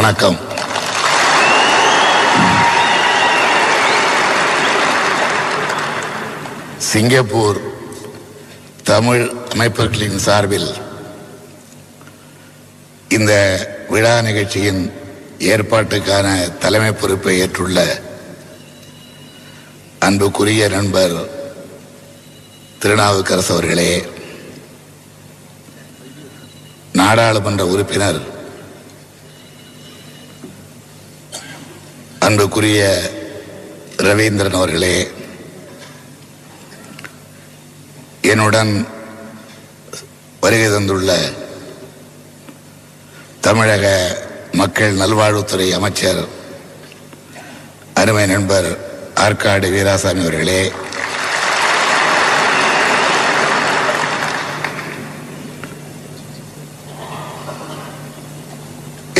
வணக்கம். சிங்கப்பூர் தமிழ் அமைப்புகளின் சார்பில் இந்த விழா நிகழ்ச்சியின் ஏற்பாட்டுக்கான தலைமை பொறுப்பை ஏற்றுள்ள அன்புக்குரிய நண்பர் திருநாவுக்கரசு அவர்களே, நாடாளுமன்ற உறுப்பினர் அன்புக்குரிய ரவீந்திரன் அவர்களே, என்னுடன் வருகை தந்துள்ள தமிழக மக்கள் நல்வாழ்வுத்துறை அமைச்சர் அருமை நண்பர் ஆற்காடு வீராசாமி அவர்களே,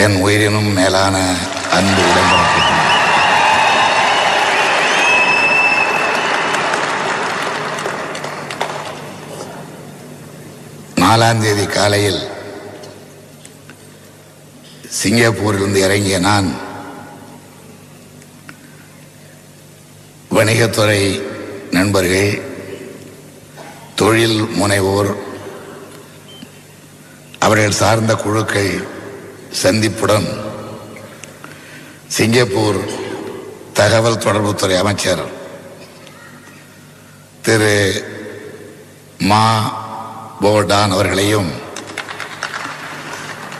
என் உயிரினும் மேலான அன்பு உடன்பிறப்பு, நாலாம் தேதி காலையில் சிங்கப்பூரிலிருந்து இறங்கிய நான் வணிகத்துறை நண்பர்கள், தொழில் முனைவோர், அவர்கள் சார்ந்த குழுக்கள் சந்திப்புடன் சிங்கப்பூர் தகவல் தொடர்புத்துறை அமைச்சர் திரு மா போர்டான் அவர்களையும்,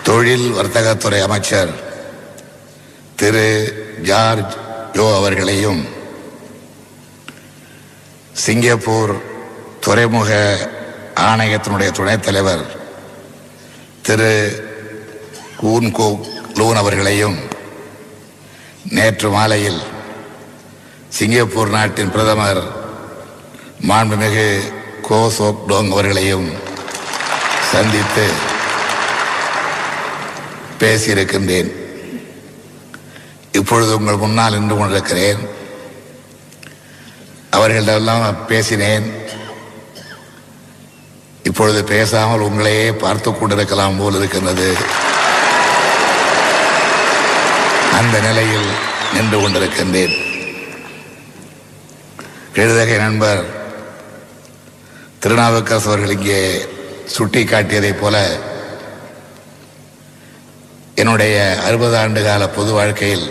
தொழில் வர்த்தகத்துறை அமைச்சர் திரு ஜார்ஜ் யோ அவர்களையும், சிங்கப்பூர் துறைமுக ஆணையத்தினுடைய துணைத் தலைவர் திரு கூன் கோக் லூன் அவர்களையும் நேற்று மாலையில் சிங்கப்பூர் நாட்டின் பிரதமர் மாண்புமிகு கோ சோக் டோங் அவர்களையும் சந்தித்து பேசியிருக்கின்றேன். இப்பொழுது உங்கள் முன்னால் நின்று கொண்டிருக்கிறேன். அவர்களிடெல்லாம் பேசினேன். இப்பொழுது பேசாமல் உங்களையே பார்த்து கொண்டிருக்கலாம் போல் இருக்கின்றது. அந்த நிலையில் நின்று கொண்டிருக்கின்றேன். எழுதகை நண்பர் திருநாவுக்கரசு அவர்கள் இங்கே சுட்டி காட்டியதைப் போல என்னுடைய 60 ஆண்டு கால பொது வாழ்க்கையில்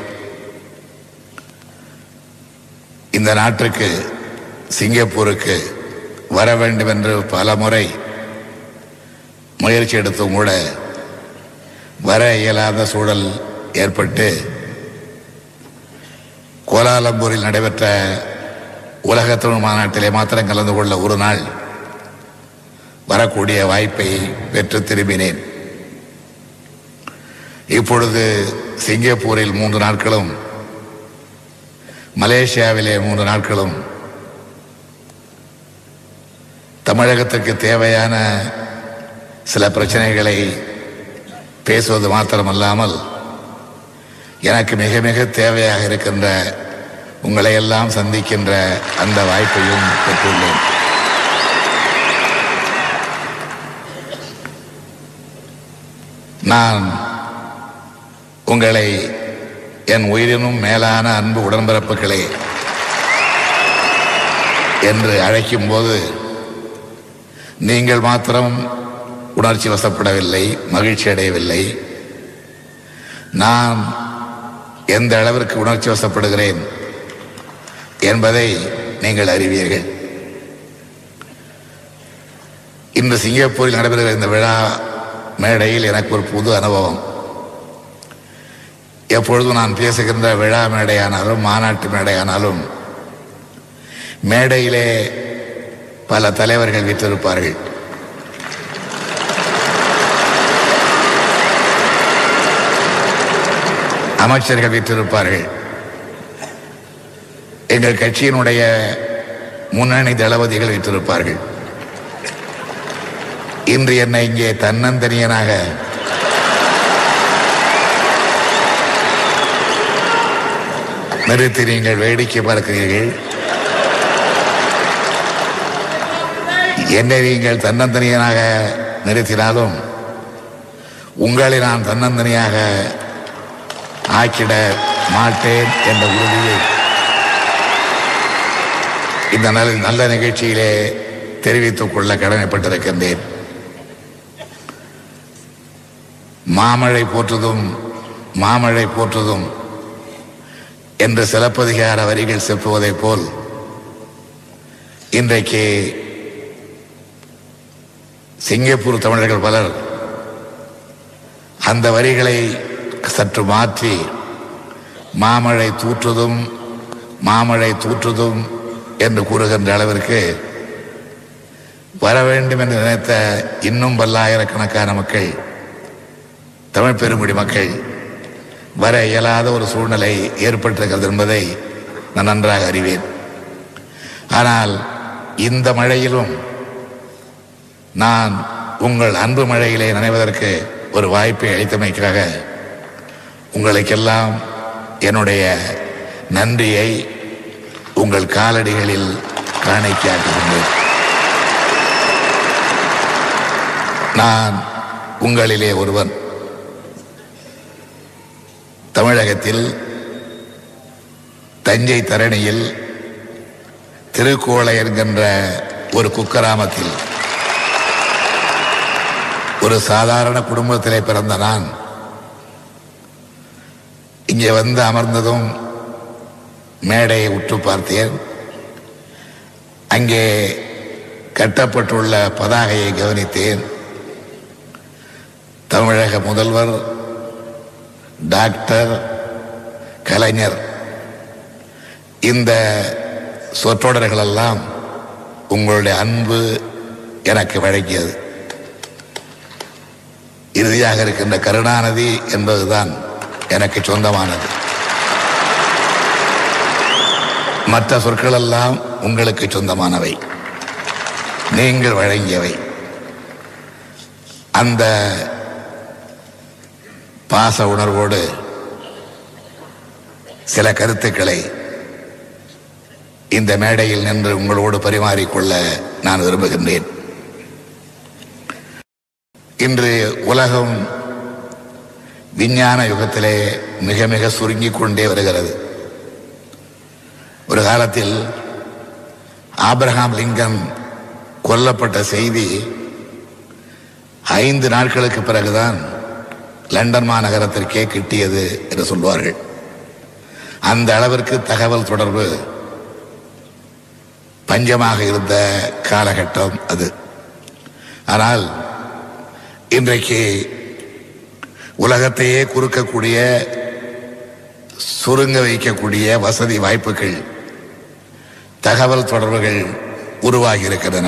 இந்த நாட்டிற்கு, சிங்கப்பூருக்கு வர வேண்டும் என்று பல முறை முயற்சி எடுத்தும் கூட வர இயலாத சூழல் ஏற்பட்டு கோலாலம்பூரில் நடைபெற்ற உலகத்தமிழ் மாநாட்டிலே மாத்திரம் கலந்து கொள்ள ஒரு நாள் வரக்கூடிய வாய்ப்பை பெற்று திரும்பினேன். இப்பொழுது சிங்கப்பூரில் 3 நாட்களும் மலேசியாவிலே 3 நாட்களும் தமிழகத்திற்கு தேவையான சில பிரச்சனைகளை பேசுவது மாத்திரமல்லாமல் எனக்கு மிக மிக தேவையாக இருக்கின்ற உங்களையெல்லாம் சந்திக்கின்ற அந்த வாய்ப்பையும் பெற்றுள்ளேன். நான் உங்களை என் உயிரினும் மேலான அன்பு உடன்பிறப்புகளே என்று அழைக்கும்போது நீங்கள் மாத்திரம் உணர்ச்சி வசப்படவில்லை, மகிழ்ச்சி அடையவில்லை. நான் எந்த அளவிற்கு உணர்ச்சி வசப்படுகிறேன் என்பதை நீங்கள் அறிவீர்கள். இன்று சிங்கப்பூரில் நடைபெறுகிற இந்த விழா மேடையில் எனக்கு ஒரு புது அனுபவம். எப்பொழுதும் நான் பேசுகின்ற விழா மேடையானாலும் மாநாட்டு மேடையானாலும் மேடையிலே பல தலைவர்கள் வீற்றிருப்பார்கள். அமைச்சர்கள் வீற்றிருப்பார்கள். எங்கள் கட்சியினுடைய முன்னணி தளபதிகள் வீற்றிருப்பார்கள். இன்று என்னை இங்கே தன்னந்தனியனாக நிறுத்தி நீங்கள் வேடிக்கை பார்க்கிறீர்கள். என்னை நீங்கள் தன்னந்தனியனாக நிறுத்தினாலும் உங்களை நான் தன்னந்தனியாக ஆக்கிட மாட்டேன் என்ற உறுதியை இந்த நல்ல நிகழ்ச்சியிலே தெரிவித்துக் கொள்ள கடமைப்பட்டிருக்கின்றேன். மாமழை போற்றதும் என்று சிலப்பதிகார வரிகள் செப்புவதைப் போல் இன்றைக்கு சிங்கப்பூர் தமிழர்கள் பலர் அந்த வரிகளை சற்று மாற்றி மாமழை தூற்றுதும் என்று கூறுகின்ற அளவிற்கு வர வேண்டும் என்று நினைத்த இன்னும் பல்லாயிரக்கணக்கான மக்கள், தமிழ் பெருங்குடி மக்கள் வர இயலாத ஒரு சூழ்நிலை ஏற்பட்டிருக்கிறது என்பதை நான் நன்றாக அறிவேன். ஆனால் இந்த மழையிலும் நான் உங்கள் அன்பு மழையிலே நனைவதற்கு ஒரு வாய்ப்பை அளித்தமைக்காக உங்களுக்கெல்லாம் என்னுடைய நன்றியை உங்கள் காலடிகளில் காணிக்கையாக்குகின்றேன். நான் உங்களிலே ஒருவன். தமிழகத்தில் தஞ்சை தரணியில் திருக்கோளை என்கின்ற ஒரு குக்கிராமத்தில் ஒரு சாதாரண குடும்பத்திலே பிறந்த நான் இங்கே வந்து அமர்ந்ததும் மேடையை உற்று பார்த்தேன். அங்கே கட்டப்பட்டுள்ள பதாகையை கவனித்தேன். தமிழக முதல்வர், டாக்டர், கலைஞர், இந்த சொற்றொடர்களெல்லாம் உங்களுடைய அன்பு எனக்கு வழங்கியது. இறுதியாக இருக்கின்ற கருணாநிதி என்பதுதான் எனக்கு சொந்தமானது. மற்ற சொற்களெல்லாம் உங்களுக்கு சொந்தமானவை, நீங்கள் வழங்கியவை. அந்த பாச உணர்வோடு சில கருத்துக்களை இந்த மேடையில் நின்று உங்களோடு பரிமாறிக்கொள்ள நான் விரும்புகின்றேன். இன்று உலகம் விஞ்ஞான யுகத்திலே மிக மிக சுருங்கிக் கொண்டே வருகிறது. ஒரு காலத்தில் ஆபிரகாம் லிங்கன் கொல்லப்பட்ட செய்தி 5 நாட்களுக்கு பிறகுதான் லண்டன் மாநகரத்திற்கே கிட்டியது என்று சொல்வார்கள். அந்த அளவிற்கு தகவல் தொடர்பு பஞ்சமாக இருந்த காலகட்டம் அது. ஆனால் இன்றைக்கு உலகத்தையே குறுக்கக்கூடிய, சுருங்க வைக்கக்கூடிய வசதி வாய்ப்புகள், தகவல் தொடர்புகள் உருவாகி இருக்கின்றன.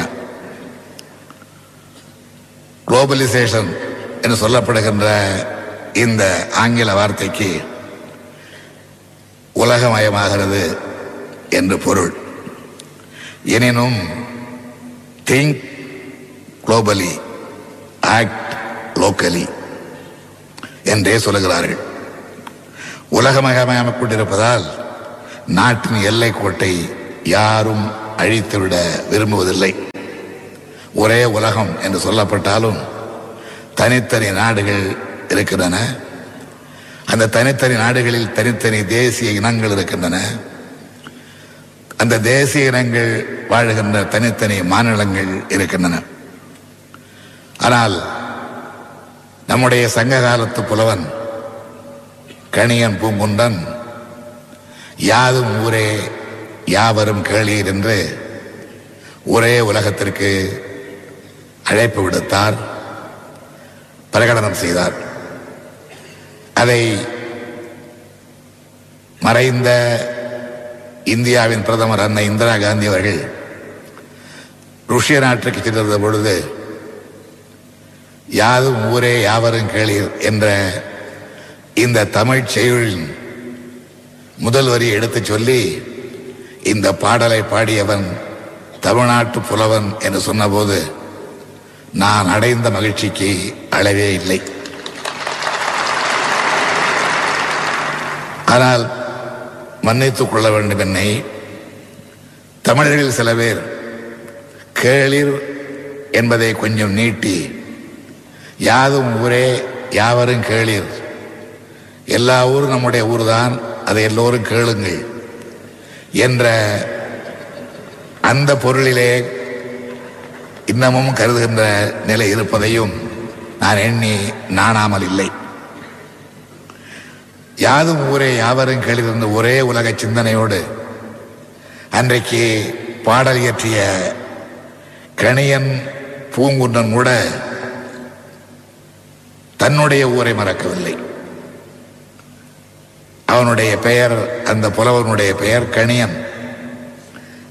குளோபலைசேஷன் என்று சொல்லப்படுகின்ற இந்த ஆங்கில வார்த்தைக்கு உலகமயமாகிறது என்று பொருள். எனினும் திங்க் குளோபலி, ஆக்ட் லோக்கலி என்றே சொல்லுகிறார்கள். உலகமயமாக்கப்பட்டிருப்பதால் நாட்டின் எல்லைக்கோட்டை யாரும் அழித்துவிட விரும்புவதில்லை. ஒரே உலகம் என்று சொல்லப்பட்டாலும் தனித்தனி நாடுகள் இருக்கின்றன. அந்த தனித்தனி நாடுகளில் தனித்தனி தேசிய இனங்கள் இருக்கின்றன. அந்த தேசிய இனங்கள் வாழ்கின்ற தனித்தனி மாநிலங்கள் இருக்கின்றன. ஆனால் நம்முடைய சங்க காலத்து புலவன் கணியன் பூங்குன்றன் யாதும் ஊரே யாவரும் கேளீர் என்று ஒரே உலகத்திற்கு அழைப்பு விடுத்தார், பிரகடனம் செய்தார். அதை மறைந்த இந்தியாவின் பிரதமர் அன்னை இந்திரா காந்தி அவர்கள் ருஷ்ய நாட்டிற்கு சென்றிருந்த பொழுது யாதும் ஊரே யாவரும் கேளீர் என்ற இந்த தமிழ் செய்யுளின் முதல் வரியை எடுத்துச் சொல்லி இந்த பாடலை பாடியவன் தமிழ்நாட்டு புலவன் என்று சொன்னபோது நான் அடைந்த மகிழ்ச்சிக்கு அளவே இல்லை. ஆனால் மன்னித்துக் கொள்ள வேண்டும் என்னை, தமிழர்களில் சில பேர் கேளீர் என்பதை கொஞ்சம் நீட்டி யாதும் ஊரே யாவரும் கேளீர் எல்லா ஊரும் நம்முடைய ஊர் தான், அதை எல்லோரும் கேளுங்கள் என்ற அந்த பொருளிலே இன்னமும் கருதுகின்ற நிலை இருப்பதையும் நான் எண்ணி நாணாமல் இல்லை. யாதும் ஊரே யாவரும் கேளிருந்த ஒரே உலக சிந்தனையோடு அன்றைக்கு பாடல் இயற்றிய கணியன் பூங்குன்றன் கூட தன்னுடைய ஊரை மறக்கவில்லை. அவனுடைய பெயர், அந்த புலவனுடைய பெயர் கணியன்,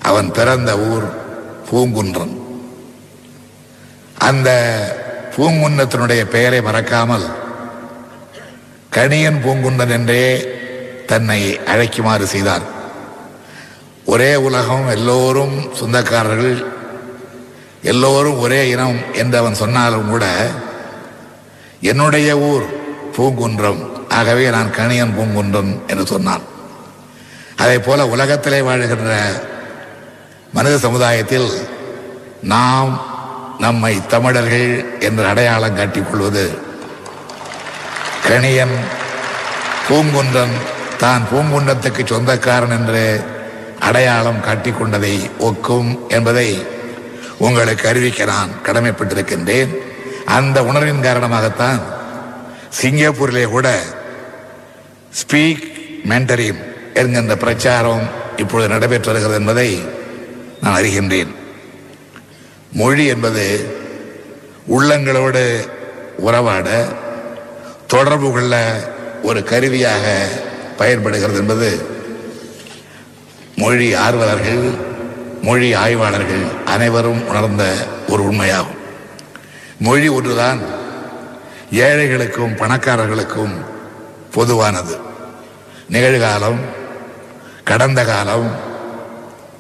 அவன் பிறந்த ஊர் பூங்குன்றம். அந்த பூங்குன்றத்தினுடைய பெயரை மறக்காமல் கணியன் பூங்குன்றன் என்றே தன்னை அழைக்குமாறு செய்தார். ஒரே உலகம், எல்லோரும் சொந்தக்காரர்கள், எல்லோரும் ஒரே இனம் என்று அவன் சொன்னாலும் கூட என்னுடைய ஊர் பூங்குன்றம், ஆகவே நான் கணியன் பூங்குன்றன் என்று சொன்னான். அதே போல உலகத்திலே வாழ்கின்ற மனித சமுதாயத்தில் நாம் நம்மை தமிழர்கள் என்று அடையாளம் காட்டிக்கொள்வது கணியன் பூங்குன்றன் தான் பூங்குன்றத்துக்கு சொந்தக்காரன் என்று அடையாளம் காட்டிக்கொண்டதை ஒக்கும் என்பதை உங்களுக்கு அறிவிக்க நான் கடமைப்பட்டிருக்கின்றேன். அந்த உணர்வின் காரணமாகத்தான் சிங்கப்பூரிலே கூட ஸ்பீக் மெண்டரின் என்கின்ற பிரச்சாரம் இப்பொழுது நடைபெற்று வருகிறது என்பதை நான் அறிகின்றேன். மொழி என்பது உள்ளங்களோடு உறவாட, தொடர்பு கொள்ள ஒரு கருவியாக பயன்படுகிறது என்பது மொழி ஆர்வலர்கள், மொழி ஆய்வாளர்கள் அனைவரும் உணர்ந்த ஒரு உண்மையாகும். மொழி ஒன்றுதான் ஏழைகளுக்கும் பணக்காரர்களுக்கும் பொதுவானது. நிகழ்காலம், கடந்த காலம்,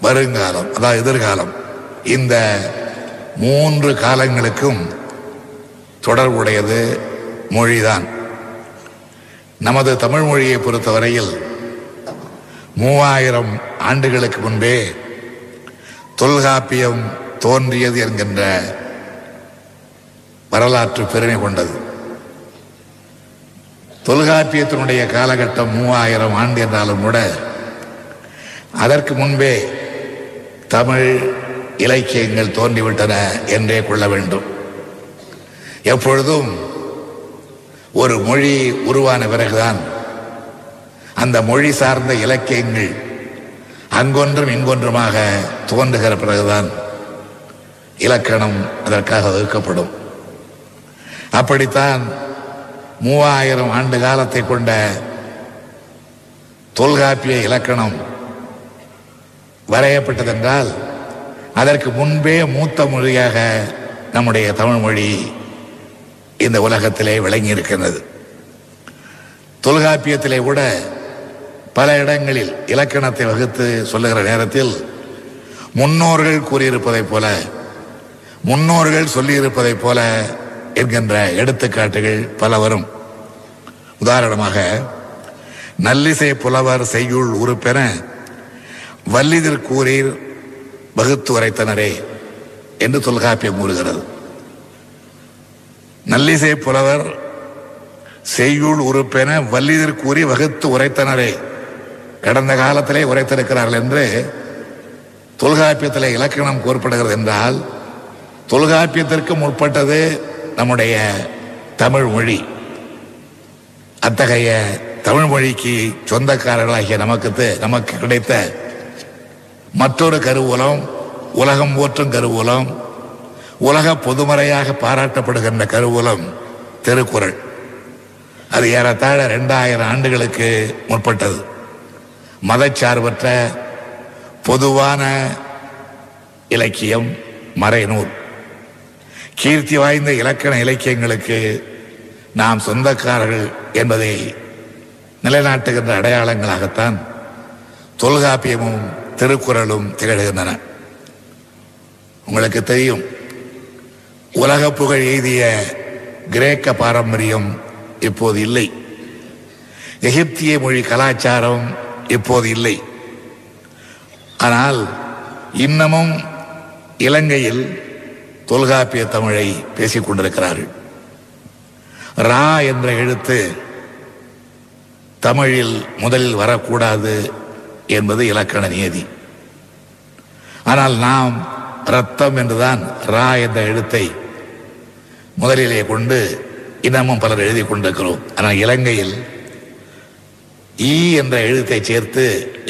வருங்காலம், அதாவது எதிர்காலம், இந்த 3 காலங்களுக்கும் தொடர்புடையது மொழிதான். நமது தமிழ் மொழியை பொறுத்தவரையில் 3000 ஆண்டுகளுக்கு முன்பே தொல்காப்பியம் தோன்றியது என்கின்ற வரலாற்று பெருமை கொண்டது. தொல்காப்பியத்தினுடைய காலகட்டம் 3000 ஆண்டு என்றாலும் கூட அதற்கு முன்பே தமிழ் இலக்கியங்கள் தோன்றிவிட்டன என்றே கொள்ள வேண்டும். எப்பொழுதும் ஒரு மொழி உருவான பிறகுதான் அந்த மொழி சார்ந்த இலக்கியங்கள் அங்கொன்றும் இங்கொன்றுமாக தோன்றுகிற பிறகுதான் இலக்கணம் அதற்காக வகுக்கப்படும். அப்படித்தான் 3000 ஆண்டு காலத்தை கொண்ட தொல்காப்பிய இலக்கணம் வரையப்பட்டதென்றால் அதற்கு முன்பே மூத்த மொழியாக நம்முடைய தமிழ் மொழி இந்த உலகத்திலே விளங்கி இருக்கிறது. தொல்காப்பியத்திலே கூட பல இடங்களில் இலக்கணத்தை வகுத்து சொல்லுகிற நேரத்தில் முன்னோர்கள் கூறியிருப்பதைப் போல, முன்னோர்கள் சொல்லியிருப்பதைப் போல என்கின்ற எடுத்துக்காட்டுகள் பல வரும். உதாரணமாக, நல்லிசை புலவர் செய்யுள் உறுப்பென வல்லிதிர் கூறீர் வகுத்து உரைத்தனரே என்று தொல்காப்பியம் கூறுகிறது. நல்லிசை புலவர் செய்யுள் உறுப்பென வல்லிதிர் கூறி வகுத்து உரைத்தனரே, கடந்த காலத்திலே உரைத்திருக்கிறார்கள் என்று தொல்காப்பியத்தில் இலக்கணம் கூறப்படுகிறது என்றால் தொல்காப்பியத்திற்கு முற்பட்டது நம்முடைய தமிழ் மொழி. அத்தகைய தமிழ் மொழிக்கு சொந்தக்காரர்களாகிய நமக்கு கிடைத்த மற்றொரு கருவூலம், உலகம் போற்றும் கருவூலம், உலக பொதுமறையாக பாராட்டப்படுகின்ற கருவூலம் திருக்குறள். அது ஏறத்தாழ 2000 ஆண்டுகளுக்கு முற்பட்டது. மதச்சார்பற்ற பொதுவான இலக்கியம், மறைநூல். கீர்த்தி வாய்ந்த இலக்கண இலக்கியங்களுக்கு நாம் சொந்தக்காரர்கள் என்பதை நிலைநாட்டுகின்ற அடையாளங்களாகத்தான் தொல்காப்பியமும் திருக்குறளும் திகழ்கின்றன. உங்களுக்கு தெரியும், உலக புகழ் எய்திய கிரேக்க பாரம்பரியம் இப்போது இல்லை, எகிப்திய மொழி கலாச்சாரம் இப்போது இல்லை. ஆனால் இன்னமும் இலங்கையில் தொல்காப்பிய தமிழை பேசிக் கொண்டிருக்கிறார்கள். ரா என்ற எழுத்து தமிழில் முதலில் வரக்கூடாது என்பது இலக்கண நியதி. ஆனால் நாம் ரத்தம் என்றுதான் ரா என்ற எழுத்தை முதலிலே கொண்டு இன்னமும் பலர் எழுதி கொண்டிருக்கிறோம். ஆனால் இலங்கையில் ஈ என்ற எழுத்தை சேர்த்து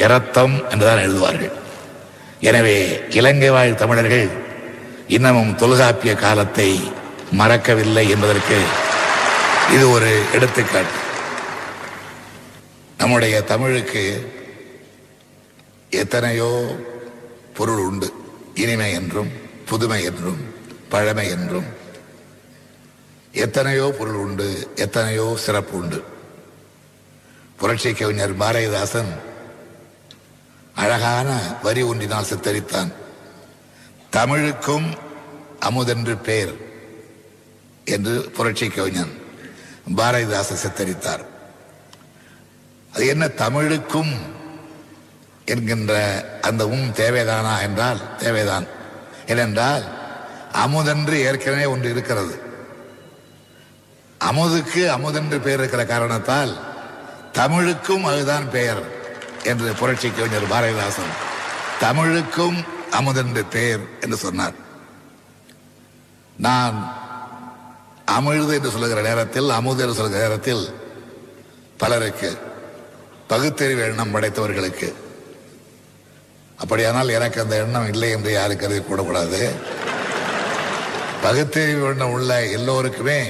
இரத்தம் என்றுதான் எழுதுவார்கள். எனவே இலங்கை வாழ் தமிழர்கள் இன்னமும் தொல்காப்பிய காலத்தை மறக்கவில்லை என்பதற்கு இது ஒரு எடுத்துக்காட்டு. நம்முடைய தமிழுக்கு எத்தனையோ பொருள் உண்டு. இனிமை என்றும் புதுமை என்றும் பழமை என்றும் எத்தனையோ பொருள் உண்டு, எத்தனையோ சிறப்பு உண்டு. புரட்சி கவிஞர் பாரதிதாசன் அழகான வரி ஒன்றினால் சித்தரித்தான். தமிழுக்கும் அமுதென்று பேர் என்று புரட்சி கவிஞன் பாரதிதாசன் சித்தரித்தார். அது என்ன தமிழுக்கும் என்கின்ற அந்த தேவைதானா என்றால் தேவைதான். ஏனென்றால் அமுதென்று ஏற்கனவே ஒன்று இருக்கிறது. அமுதுக்கு அமுதென்று பெயர் இருக்கிற காரணத்தால் தமிழுக்கும் அதுதான் பெயர் என்று புரட்சி கவிஞர் பாரதிதாசன் தமிழுக்கும் அமுதென்று பெயர் என்று சொன்னார். நான் அமிழ்து என்று சொல்லுகிற நேரத்தில், அமுது என்று சொல்லுகிற நேரத்தில் பலருக்கு பகுத்தறிவு எண்ணம் படைத்தவர்களுக்கு, அப்படியானால் எனக்கு அந்த எண்ணம் இல்லை என்று யாருக்கு கருதி கூடக்கூடாது, பகுத்தறிவு எண்ணம் உள்ள எல்லோருக்குமே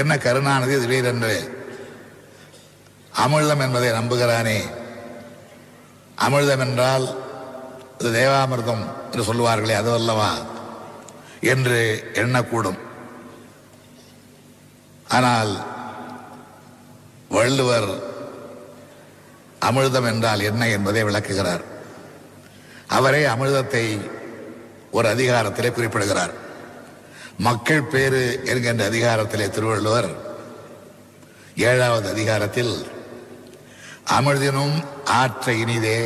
என்ன கருணாநிதி திடீரென்று அமிழ்தம் என்பதை நம்புகிறானே, அமிழ்தம் என்றால் இது தேவாமிர்தம் என்று சொல்லுவார்களே அதுவல்லவா என்று எண்ணக்கூடும். ஆனால் வள்ளுவர் அமிழ்தம் என்றால் என்ன என்பதை விளக்குகிறார். அவரே அமிழ்தத்தை ஒரு அதிகாரத்திலே குறிப்பிடுகிறார். மக்கள் பேறு என்கின்ற அதிகாரத்திலே திருவள்ளுவர் 7வது அதிகாரத்தில் அமிழ்தினும் ஆற்ற இனிதே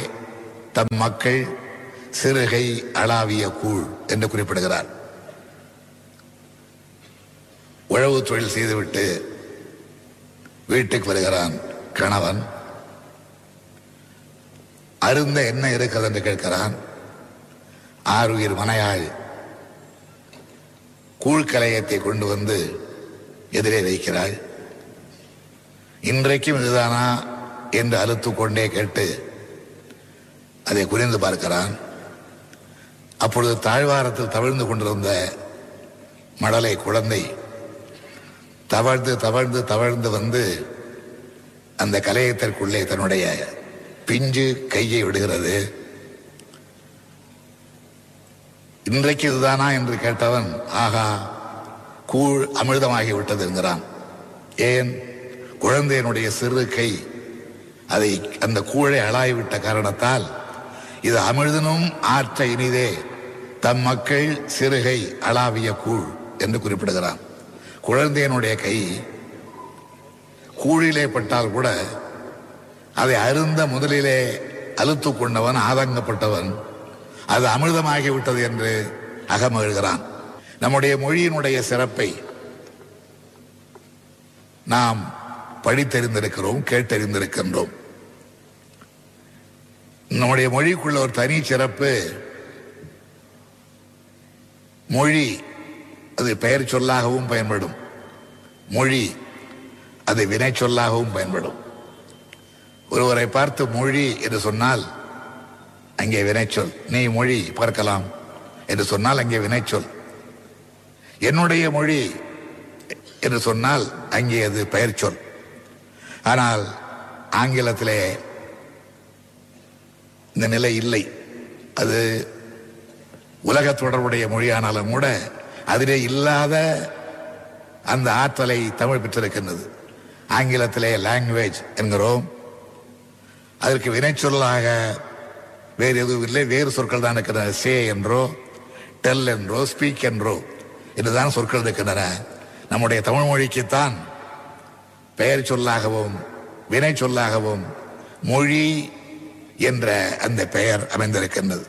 தம் மக்கள் சிறுகை அளாவிய கூழ் என்று குறிப்பிடுகிறார். உழவு தொழில் செய்துவிட்டு வீட்டுக்கு வருகிறான் கணவன். அருந்த என்ன இருக்கிறது என்று கேட்கிறான். ஆருயிர் மனையாள் கூழ்கலையத்தை கொண்டு வந்து எதிரே வைக்கிறாள். இன்றைக்கும் இதுதானா என்று அழுத்துக்கொண்டே கேட்டு அதை குறிந்து பார்க்கிறான். அப்பொழுது தாழ்வாரத்தில் தவிழ்ந்து கொண்டிருந்த மடலை குழந்தை தவழ்ந்து தவழ்ந்து தவழ்ந்து வந்து அந்த கலையத்திற்குள்ளே தன்னுடைய பிஞ்சு கையை விடுகிறது. இன்றைக்கு இதுதானா என்று கேட்டவன், ஆகா கூழ் அமிழ்தமாகிவிட்டது என்கிறான். ஏன்? குழந்தையினுடைய சிறு கை அதை அந்த கூழை அளாய்விட்ட காரணத்தால் இது அமிழ்தனும் ஆற்ற இனிதே தம் மக்கள் சிறுகை அளாவிய கூழ் என்று குறிப்பிடுகிறான். குழந்தையினுடைய கை கூழிலே பட்டால் கூட அதை அருந்த முதலிலே அழுத்து கொண்டவன், ஆதங்கப்பட்டவன், அது அமிர்தமாகிவிட்டது என்று அகமகிழ்கிறான். நம்முடைய மொழியினுடைய சிறப்பை நாம் படித்தறிந்திருக்கிறோம், கேட்டறிந்திருக்கின்றோம். நம்முடைய மொழிக்குள்ள ஒரு தனி சிறப்பு. மொழி அது பெயர் சொல்லாகவும் பயன்படும், மொழி அது வினை சொல்லாகவும் பயன்படும். ஒருவரை பார்த்து மொழி என்று சொன்னால் அங்கே வினைச்சொல். நீ மொழி பார்க்கலாம் என்று சொன்னால் அங்கே வினைச்சொல். என்னுடைய மொழி என்று சொன்னால் அங்கே அது பெயர் சொல். ஆனால் ஆங்கிலத்திலே இந்த நிலை இல்லை. அது உலக தொடர்புடைய மொழியானாலும் கூட அதிலே இல்லாத அந்த ஆற்றலை தமிழ் பெற்றிருக்கின்றது. ஆங்கிலத்திலே லாங்குவேஜ் என்கிறோம், அதற்கு வினைச்சொல்லாக வேறு எதுவும் இல்லை, வேறு சொற்கள் தான் இருக்கின்றன. சே என்றோ, டெல் என்றோ, ஸ்பீக் என்றோ என்றுதான் சொற்கள் இருக்கின்றன. நம்முடைய தமிழ் மொழிக்குத்தான் பெயர் சொல்லாகவும் வினை சொல்லாகவும் மொழி என்ற அந்த பெயர் அமைந்திருக்கின்றது.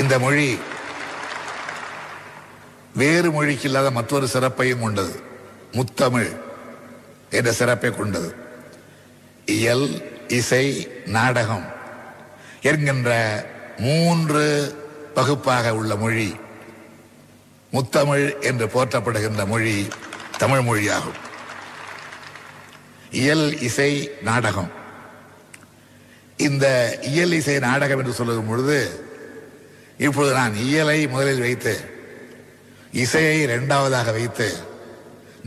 இந்த மொழி வேறு மொழிக்கு இல்லாத மற்றொரு சிறப்பையும் கொண்டது, முத்தமிழ் என்ற சிறப்பை கொண்டது. இயல், இசை, நாடகம் என்கின்ற மூன்று பகுப்பாக உள்ள மொழி முத்தமிழ் என்று போற்றப்படுகின்ற மொழி தமிழ் மொழியாகும். இயல், இசை, நாடகம். இந்த இயல், இசை, நாடகம் என்று சொல்லும் பொழுது இப்பொழுது நான் இயலை முதலில் வைத்து இசையை இரண்டாவதாக வைத்து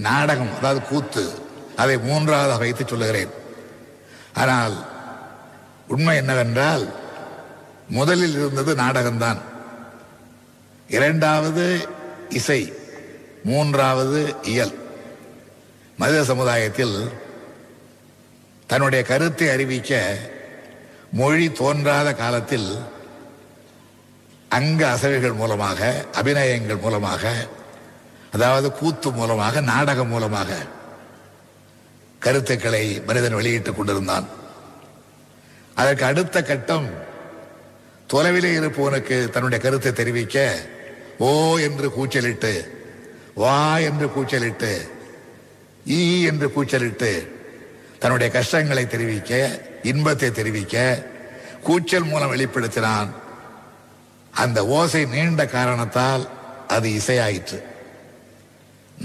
நாடகம் அதாவது கூத்து அதை மூன்றாவதாக வைத்து சொல்லுகிறேன். ஆனால் உண்மை என்னவென்றால் முதலில் இருந்தது நாடகம்தான், இரண்டாவது இசை, மூன்றாவது இயல். மனித சமுதாயத்தில் தன்னுடைய கருத்தை அறிவிக்க மொழி தோன்றாத காலத்தில் அங்க அசைவுகள் மூலமாக, அபிநயங்கள் மூலமாக, அதாவது கூத்து மூலமாக, நாடகம் மூலமாக கருத்துக்களை மனிதன் வெளியிட்டுக் கொண்டிருந்தான். அதற்கு அடுத்த கட்டம் தொலைவிலே இருப்பவனுக்கு தன்னுடைய கருத்தை தெரிவிக்க ஓ என்று கூச்சலிட்டு, வா என்று கூச்சலிட்டு, ஈ என்று கூச்சலிட்டு தன்னுடைய கஷ்டங்களை தெரிவிக்க, இன்பத்தை தெரிவிக்க கூச்சல் மூலம் வெளிப்படுத்தினான். அந்த ஓசை நீண்ட காரணத்தால் அது இசையாயிற்று.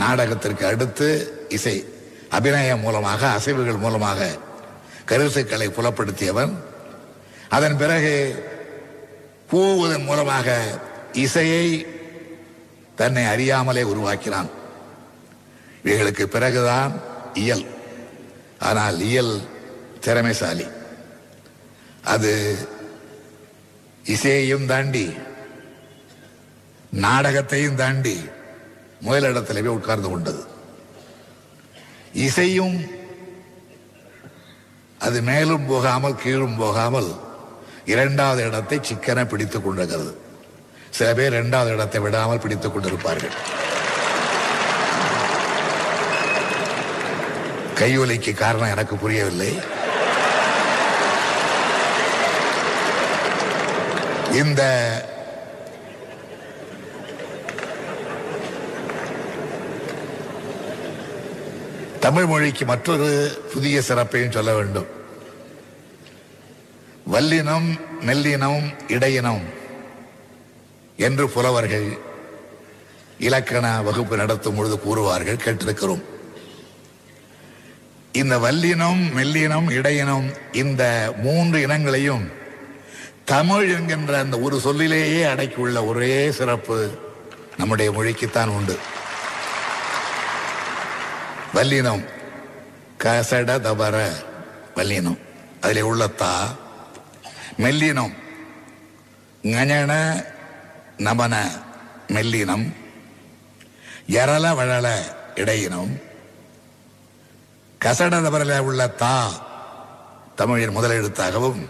நாடகத்திற்கு அடுத்து இசை, அபிநயம் மூலமாக, அசைவுகள் மூலமாக கருத்துக்களை புலப்படுத்தியவன் அதன் பிறகு கூவுவதன் மூலமாக இசையை தன்னை அறியாமலே உருவாக்கினான். இவைகளுக்கு பிறகுதான் இயல். ஆனால் இயல் திறமைசாலி, அது இசையையும் தாண்டி நாடகத்தையும் தாண்டி முதலிடத்திலே உட்கார்ந்து கொண்டது. இசையும் அது மேலும் போகாமல் கீழும் போகாமல் இரண்டாவது இடத்தை சிக்கன பிடித்துக் கொண்டிருக்கிறது. சில பேர் இரண்டாவது இடத்தை விடாமல் பிடித்துக் கொண்டிருப்பார்கள். கையொலிக்கு காரணம் எனக்கு புரியவில்லை. இந்த தமிழ் மொழிக்கு மற்றொரு புதிய சிறப்பையும் சொல்ல வேண்டும். வல்லினம், மெல்லினம், இடையினம் என்று புலவர்கள் இலக்கண வகுப்பு நடத்தும் பொழுது கூறுவார்கள், கேட்டிருக்கிறோம். இந்த வல்லினம், மெல்லினம், இடையினம் இந்த மூன்று இனங்களையும் தமிழ் என்கின்ற அந்த ஒரு சொல்லிலேயே அடக்கியுள்ள ஒரே சிறப்பு நம்முடைய மொழிக்குத்தான் உண்டு. வல்லினம் கசட தபர வல்லினம், அதில் உள்ள தா. மெல்லினம் ஞன நமன மெல்லினம், எரள வழல இடையினம். கசட தபரில உள்ள தா தமிழின் முதலெழுத்தாகவும்,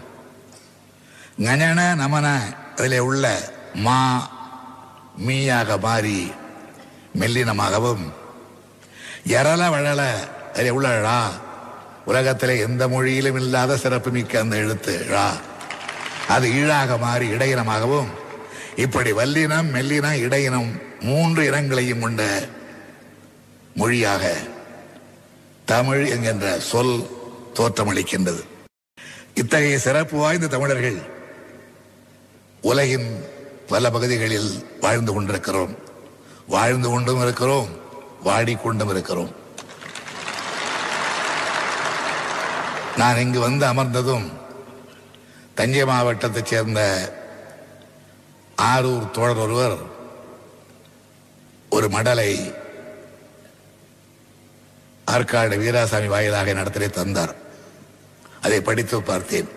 ஞன நமன அதிலே உள்ள மா மீயாக மாறி மெல்லினமாகவும், எரள வழல அதிலே உள்ள ழா உலகத்திலே எந்த மொழியிலும் இல்லாத சிறப்புமிக்க அந்த எழுத்து ழா அது ஈழாக மாறி இடையினமாகவும், இப்படி வல்லினம், மெல்லினம், இடையினம் மூன்று இனங்களையும் கொண்ட மொழியாக தமிழ் என்கின்ற சொல் தோற்றமளிக்கின்றது. இத்தகைய சிறப்பு வாய்ந்த தமிழர்கள் உலகின் பல பகுதிகளில் வாழ்ந்து கொண்டிருக்கிறோம், வாழ்ந்து கொண்டும் இருக்கிறோம், வாடிக்கொண்டும் இருக்கிறோம். நான் இங்கு வந்து அமர்ந்ததும் தஞ்சை மாவட்டத்தைச் சேர்ந்த ஆரூர் தோழர் ஒருவர் ஒரு மடலை ஆற்காடு வீராசாமி வாயிலாக நடத்திலே தந்தார். அதை படித்து பார்த்தேன்.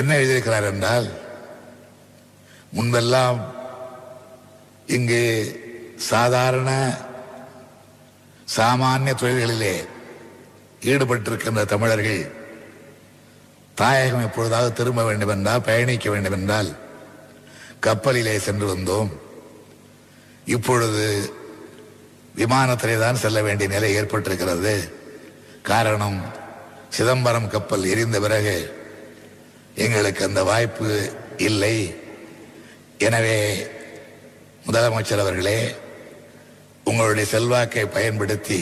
என்ன எழுதியிருக்கிறார் என்றால், முன்பெல்லாம் இங்கு சாதாரண சாமானிய தொழில்களிலே ஈடுபட்டிருக்கின்ற தமிழர்கள் தாயகம் எப்பொழுதாவது திரும்ப வேண்டுமென்றால், பயணிக்க வேண்டுமென்றால் கப்பலிலே சென்று வந்தோம். இப்பொழுது விமானத்திலே தான் செல்ல வேண்டிய நிலை ஏற்பட்டிருக்கிறது. காரணம், சிதம்பரம் கப்பல் எரிந்த பிறகு எங்களுக்கு அந்த வாய்ப்பு இல்லை. எனவே முதலமைச்சர் அவர்களே, உங்களுடைய செல்வாக்கை பயன்படுத்தி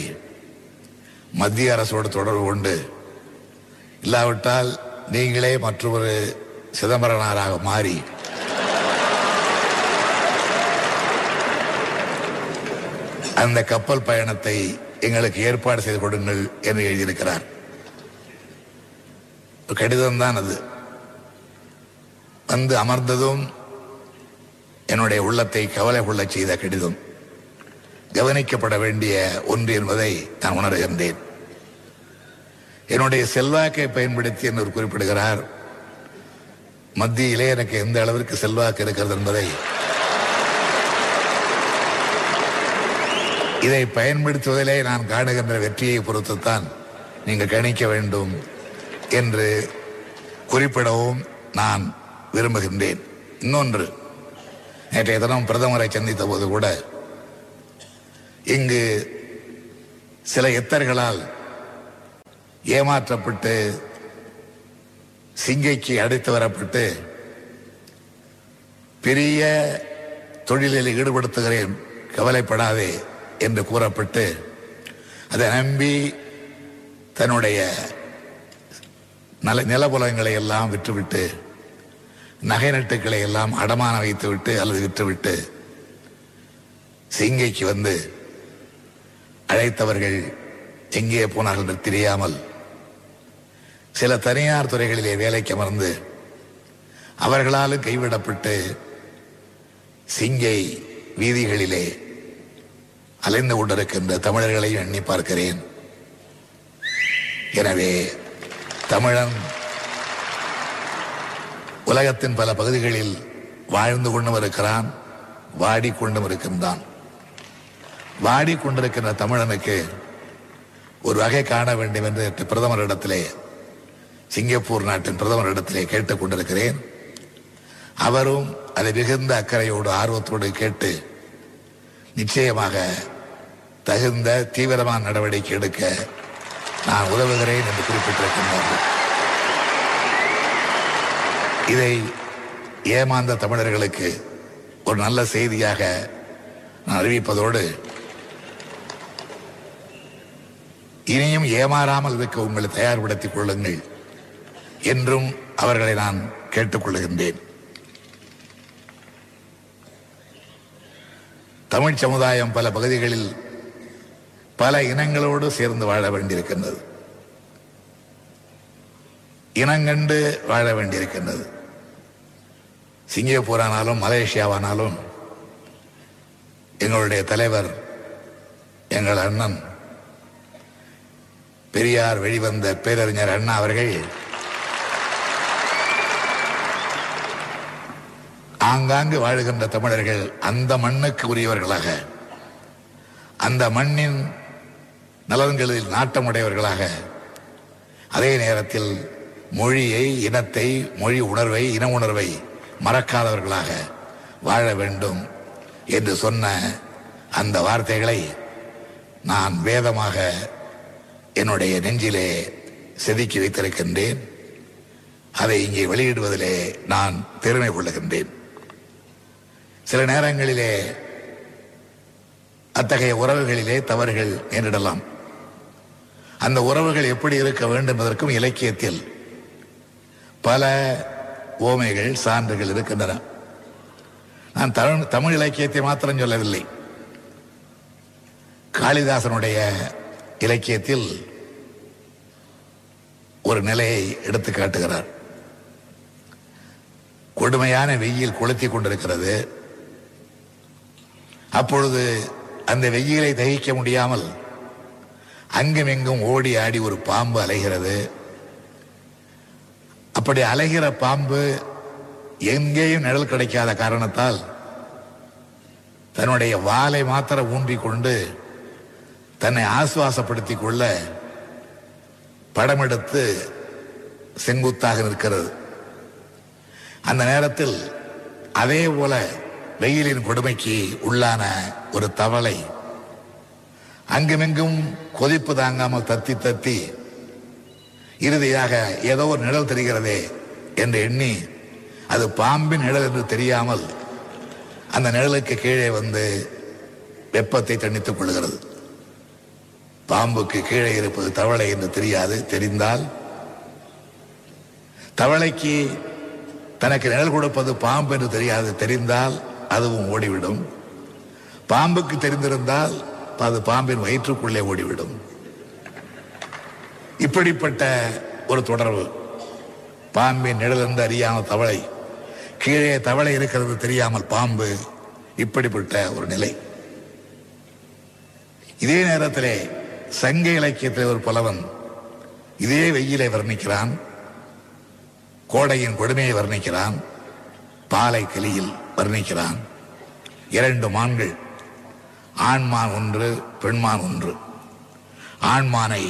மத்திய அரசோடு தொடர்பு கொண்டு இல்லாவிட்டால் நீங்களே மற்றொரு சிதம்பரனாராக மாறி அந்த கப்பல் பயணத்தை எங்களுக்கு ஏற்பாடு செய்து கொடுங்கள் என்று எழுதியிருக்கிறார். கடிதம்தான் அது. வந்து அமர்ந்ததும் என்னுடைய உள்ளத்தை கவலை கொள்ள செய்த கடிதம், கவனிக்கப்பட வேண்டிய ஒன்று என்பதை நான் உணர்கின்றேன். என்னுடைய செல்வாக்கை பயன்படுத்தி என்று குறிப்பிடுகிறார். மத்தியிலே எனக்கு எந்த அளவிற்கு செல்வாக்கு இருக்கிறது என்பதை, இதை பயன்படுத்துவதிலே நான் காணுகின்ற வெற்றியை பொறுத்துத்தான் நீங்கள் கணிக்க வேண்டும் என்று குறிப்பிடவும் நான் விரும்புகின்றேன். இன்னொன்று, நேற்றைய தினம் பிரதமரை சந்தித்த போது கூட இங்கு சில எத்தர்களால் ஏமாற்றப்பட்டு சிங்கைக்கு அடித்து வரப்பட்டு பெரிய தொழிலில் ஈடுபடுத்துகிறேன் கவலைப்படாதே என்று கூறப்பட்டு அதை நம்பி தன்னுடைய நிலபுலங்களை எல்லாம் விற்றுவிட்டு நகை நட்டுக்களை எல்லாம் அடமான வைத்துவிட்டு அல்லது விற்றுவிட்டு சிங்கைக்கு வந்து அழைத்தவர்கள் எங்கே போனார்கள் என்று தெரியாமல் சில தனியார் துறைகளிலே வேலைக்கு அமர்ந்து அவர்களாலும் கைவிடப்பட்டு சிங்கை வீதிகளிலே அலைந்து கொண்டிருக்கின்ற தமிழர்களையும் எண்ணி பார்க்கிறேன். எனவே தமிழன் உலகத்தின் பல பகுதிகளில் வாழ்ந்து கொண்டும் இருக்கிறான், வாடிக்கொண்டும் இருக்கின்றான். வாடிக்கொண்டிருக்கின்ற தமிழனுக்கு ஒரு வகை காண வேண்டும் என்று பிரதமரிடத்திலே, சிங்கப்பூர் நாட்டின் பிரதமரிடத்திலே கேட்டுக் கொண்டிருக்கிறேன். அவரும் அதை மிகுந்த அக்கறையோடு ஆர்வத்தோடு கேட்டு நிச்சயமாக தகுந்த தீவிரமான நடவடிக்கை எடுக்க நான் உதவுகிறேன் என்று குறிப்பிட்டிருக்கின்றார்கள். இதை ஏமாந்த தமிழர்களுக்கு ஒரு நல்ல செய்தியாக நான் அறிவிப்பதோடு, இனியும் ஏமாறாமல் இருக்க உங்களை தயார்படுத்திக் கொள்ளுங்கள் என்றும் அவர்களை நான் கேட்டுக்கொள்கின்றேன். தமிழ் சமுதாயம் பல பகுதிகளில் பல இனங்களோடு சேர்ந்து வாழ வேண்டியிருக்கின்றது, இனங்கண்டு வாழ வேண்டியிருக்கின்றது. சிங்கப்பூரானாலும் மலேசியாவானாலும் எங்களுடைய தலைவர், எங்கள் அண்ணன் பெரியார் வெளிவந்த பேரறிஞர் அண்ணா அவர்கள் ஆங்காங்கு வாழுகின்ற தமிழர்கள் அந்த மண்ணுக்கு உரியவர்களாக, அந்த மண்ணின் நலன்களில் நாட்டமுடையவர்களாக, அதே நேரத்தில் மொழியை, இனத்தை, மொழி உணர்வை, இன உணர்வை மறக்காதவர்களாக வாழ வேண்டும் என்று சொன்ன அந்த வார்த்தைகளை நான் வேதமாக என்னுடைய நெஞ்சிலே செதுக்கி வைத்திருக்கின்றேன். அதை இங்கே வெளியிடுவதிலே நான் பெருமை கொள்ளுகின்றேன். சில நேரங்களிலே அத்தகைய உறவுகளிலே தவறுகள் நேரிடலாம். அந்த உறவுகள் எப்படி இருக்க வேண்டும் என்பதற்கும் இலக்கியத்தில் பல ஓமைகள், சான்றுகள் இருக்கின்றன. நான் தமிழ் இலக்கியத்தை மாத்திரம் சொல்லவில்லை, காளிதாசனுடைய இலக்கியத்தில் ஒரு நிலையை எடுத்து காட்டுகிறார். கொடுமையான வெயில் கொளுத்தி கொண்டிருக்கிறது. அப்பொழுது அந்த வெயிலை தகிக்க முடியாமல் அங்கும் எங்கும் ஓடி ஆடி ஒரு பாம்பு அலைகிறது. அப்படி அலைகிற பாம்பு எங்கேயும் நிழல் கிடைக்காத காரணத்தால் தன்னுடைய வாலை மாத்திர ஊன்றிக்கொண்டு தன்னை ஆசுவாசப்படுத்திக் கொள்ள படம் எடுத்து செங்குத்தாக நிற்கிறது. அந்த நேரத்தில் அதே போல வெயிலின் கொடுமைக்கு உள்ளான ஒரு தவளை அங்குமெங்கும் கொதிப்பு தாங்காமல் தத்தி தத்தி இறுதியாக ஏதோ ஒரு நிழல் தெரிகிறதே என்று எண்ணி, அது பாம்பின் நிழல் என்று தெரியாமல் அந்த நிழலுக்கு கீழே வந்து வெப்பத்தை தணித்துக் கொள்கிறது. பாம்புக்கு கீழே இருப்பது தவளை என்று தெரியாது, தெரிந்தால் தவளைக்கு தனக்கு நிழல் கொடுப்பது பாம்பு என்று தெரியாது, தெரிந்தால் அதுவும் ஓடிவிடும். பாம்புக்கு தெரிந்திருந்தால் அது பாம்பின் வயிற்றுக்குள்ளே ஓடிவிடும். இப்படிப்பட்ட ஒரு தொடர்பு. பாம்பின் நிழல் என்று அறியாமல் தவளை, கீழே தவளை இருக்கிறது தெரியாமல் பாம்பு, இப்படிப்பட்ட ஒரு நிலை. இதே நேரத்திலே சங்க இலக்கியத்தில் ஒரு புலவன் இதே வெயிலை வர்ணிக்கிறான், கோடையின் கொடுமையை வர்ணிக்கிறான், பாலை கிளியில் வர்ணிக்கிறான். இரண்டு மான்கள், ஆண்மான் ஒன்று பெண்மான் ஒன்று. ஆண்மானை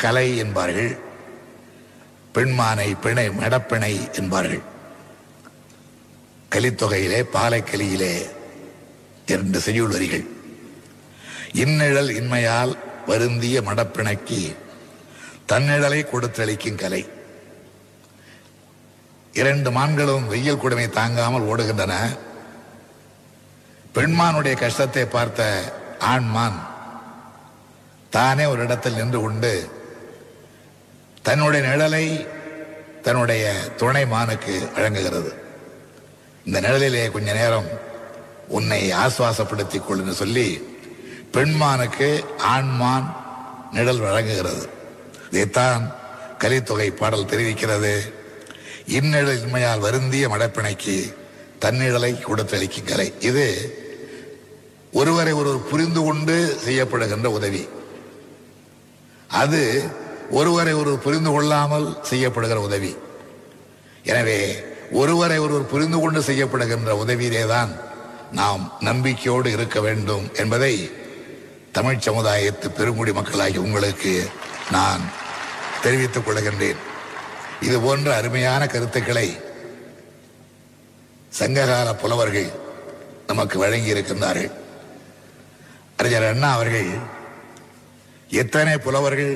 கலை என்பார்கள், பெண்மானை பிணை மடப்பிணை என்பார்கள். கலித்தொகையிலே பாலை கிளியிலே இரண்டு செய்யுள் வரிகள். இன்னிழல் இன்மையால் வருந்திய மடப்பிணைக்கு தன்னிழலை கொடுத்தளிக்கும் கலை. இரண்டு மான்களும் வெயில் கொடுமை தாங்காமல் ஓடுகின்றன. பெண்மானுடைய கஷ்டத்தை பார்த்த ஆண்மான் தானே ஒரு இடத்தில் நின்று கொண்டு தன்னுடைய நிழலை தன்னுடைய துணை மானுக்கு வழங்குகிறது. இந்த நிழலிலே கொஞ்ச நேரம் உன்னை ஆசுவாசப்படுத்திக் கொள்ளுன்னு சொல்லி பெண்மானுக்கு ஆண்மான் நிழல் வழங்குகிறது. இதைத்தான் கலித்தொகை பாடல் தெரிவிக்கிறது. இந்நிழல் இன்மையால் வருந்திய மடப்பிணைக்கு தன்னிழலை கொடுத்தளிக்கும் கலை. இது ஒருவரை ஒருவர் புரிந்து கொண்டு செய்யப்படுகின்ற உதவி. அது ஒருவரை ஒருவர் புரிந்து கொள்ளாமல் செய்யப்படுகிற உதவி. எனவே ஒருவரை ஒருவர் புரிந்து கொண்டு செய்யப்படுகின்ற உதவியிலேதான் நாம் நம்பிக்கையோடு இருக்க வேண்டும் என்பதை தமிழ் சமுதாயத்து பெருங்குடி மக்களாகிய உங்களுக்கு நான் தெரிவித்துக் கொள்கின்றேன். இது போன்ற அருமையான கருத்துக்களை சங்ககால புலவர்கள் நமக்கு வழங்கியிருக்கின்றார்கள். அறிஞர் அண்ணா அவர்கள் எத்தனை புலவர்கள்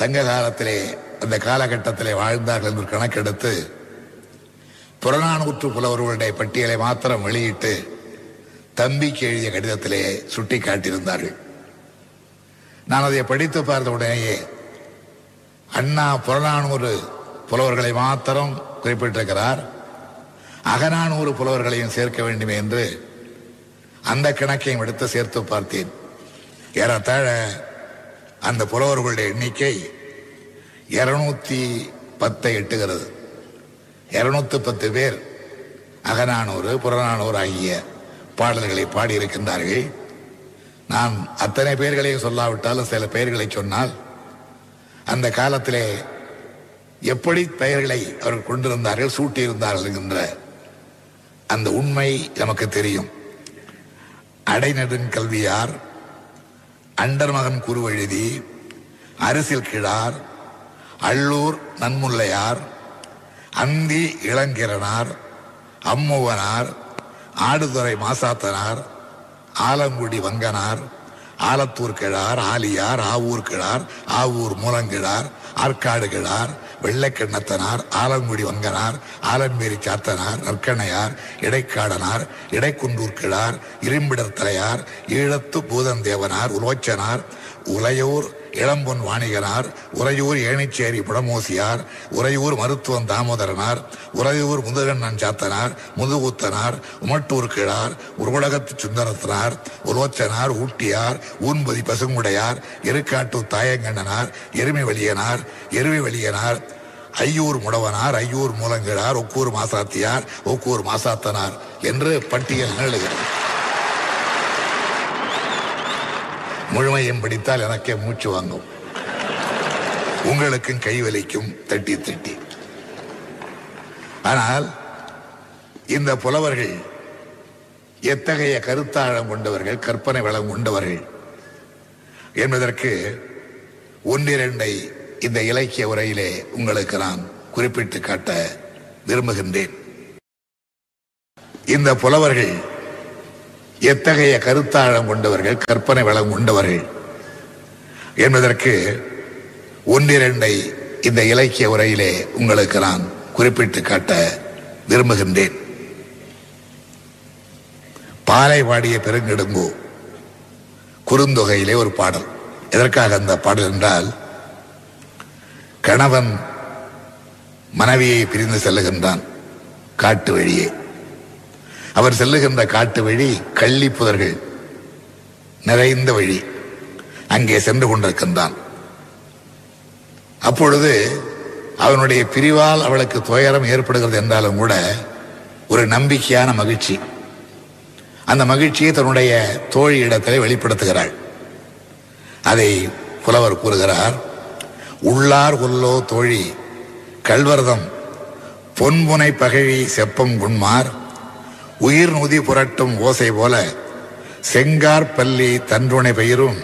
சங்ககாலத்திலே அந்த காலகட்டத்திலே வாழ்ந்தார்கள் என்று கணக்கெடுத்து புறநானூற்று புலவர்களுடைய பட்டியலை மாத்திரம் வெளியிட்டு தம்பிக்கு எழுதிய கடிதத்திலே சுட்டி காட்டியிருந்தார்கள். நான் அதை படித்து பார்த்த உடனேயே அண்ணா புறநானூறு புலவர்களை மாத்திரம் குறிப்பிட்டிருக்கிறார், அகநானூறு புலவர்களையும் சேர்க்க வேண்டும் என்று அந்த கணக்கையும் எடுத்து சேர்த்து பார்த்தேன். ஏறத்தாழ அந்த புலவர்களுடைய எண்ணிக்கை 210 எட்டுகிறது. 210 பேர் அகநானூறு புறநானூறு ஆகிய பாடல்களை பாடியிருக்கின்றார்கள். நான் அத்தனை பேர்களையும் சொல்லாவிட்டாலும் சில பெயர்களை சொன்னால் அந்த காலத்திலே எப்படி பெயர்களை அவர்கள் கொண்டிருந்தார்கள், சூட்டியிருந்தார்கள் என்கின்ற அந்த உண்மை நமக்கு தெரியும். அடைநெடுங் கல்வியார், அண்டர்மகன் குறுவெழுதி, அரசில் கிழார், அல்லூர் நன்முல்லையார், அந்தி இளங்கிரனார், அம்முவனார், ஆடுதுறை மாசாத்தனார், ஆலங்குடி வங்கனார், ஆலத்தூர் கிழார், ஆலியார், ஆவூர் கிழார், ஆவூர் மூலங்கிழார், ஆற்காடு கிழார், வெள்ளைக்கண்ணத்தனார், ஆலங்குடி வங்கனார், ஆலம்பேரி சாத்தனார், நற்கணையார், இடைக்காடனார், இடைக்குன்றூர் கிழார், இரும்பிடர் தலையார், ஈழத்து பூதந்தேவனார், உலோச்சனார், உலையூர் இளம்பொன் வாணிகனார், உறையூர் ஏனிச்சேரி புடமோசியார், உறையூர் மருத்துவன் தாமோதரனார், உறையூர் முதுகண்ணன் சாத்தனார், முதுகூத்தனார், உமட்டூர் கிழார், உருவலகத்து சுந்தரத்தனார், உலோச்சனார், ஊட்டியார், ஊன்பதி பசுங்குடையார், எருக்காட்டூர் தாயங்கண்ணனார், எருமைவெளியனார், எருமைவெளியனார், ஐயூர் முடவனார், ஐயூர் மூலங்கிழார், ஒக்கூர் மாசாத்தியார், ஒக்கூர் மாசாத்தனார் என்று பட்டியல் நிகழ்கிறது. முழுமையும் படித்தால் எனக்கே மூச்சு வாங்கும், உங்களுக்கும் கைவலிக்கும் தட்டி தட்டி. ஆனால் இந்த புலவர்கள் எத்தகைய கருத்தாழம் கொண்டவர்கள், கற்பனை வளம் கொண்டவர்கள் என்பதற்கு ஒன்றிரண்டை இந்த இலக்கிய உரையிலே உங்களுக்கு நான் குறிப்பிட்டு காட்ட விரும்புகின்றேன். இந்த புலவர்கள் எத்தகைய கருத்தாழம் கொண்டவர்கள், கற்பனை வளம் கொண்டவர்கள் என்பதற்கு ஒன்றிரண்டை இந்த இலக்கிய உரையிலே உங்களுக்கு நான் குறிப்பிட்டு காட்ட விரும்புகின்றேன். பாலை பாடிய பெருங்கெடுங்கோ குறுந்தொகையிலே ஒரு பாடல். எதற்காக அந்த பாடல் என்றால், கணவன் மனைவியை பிரிந்து செல்லுகின்றான் காட்டு வழியே. அவர் செல்லுகின்ற காட்டு வழி கள்ளி புதர்கள் நிறைந்த வழி. அங்கே சென்று கொண்டிருக்கின்றான். அப்பொழுது அவனுடைய பிரிவால் அவளுக்கு துயரம் ஏற்படுகிறது என்றாலும் கூட ஒரு நம்பிக்கையான மகிழ்ச்சி, அந்த மகிழ்ச்சியை தன்னுடைய தோழி இடத்திலே வெளிப்படுத்துகிறாள். அதை புலவர் கூறுகிறார், உள்ளார் உள்ளோ தோழி கல்வர்தம் பொன்புனை பகழி செப்பம் குன்மார் உயிர் நுதி புரட்டும் ஓசை போல செங்கார் பள்ளி தன்றுணை பெயரும்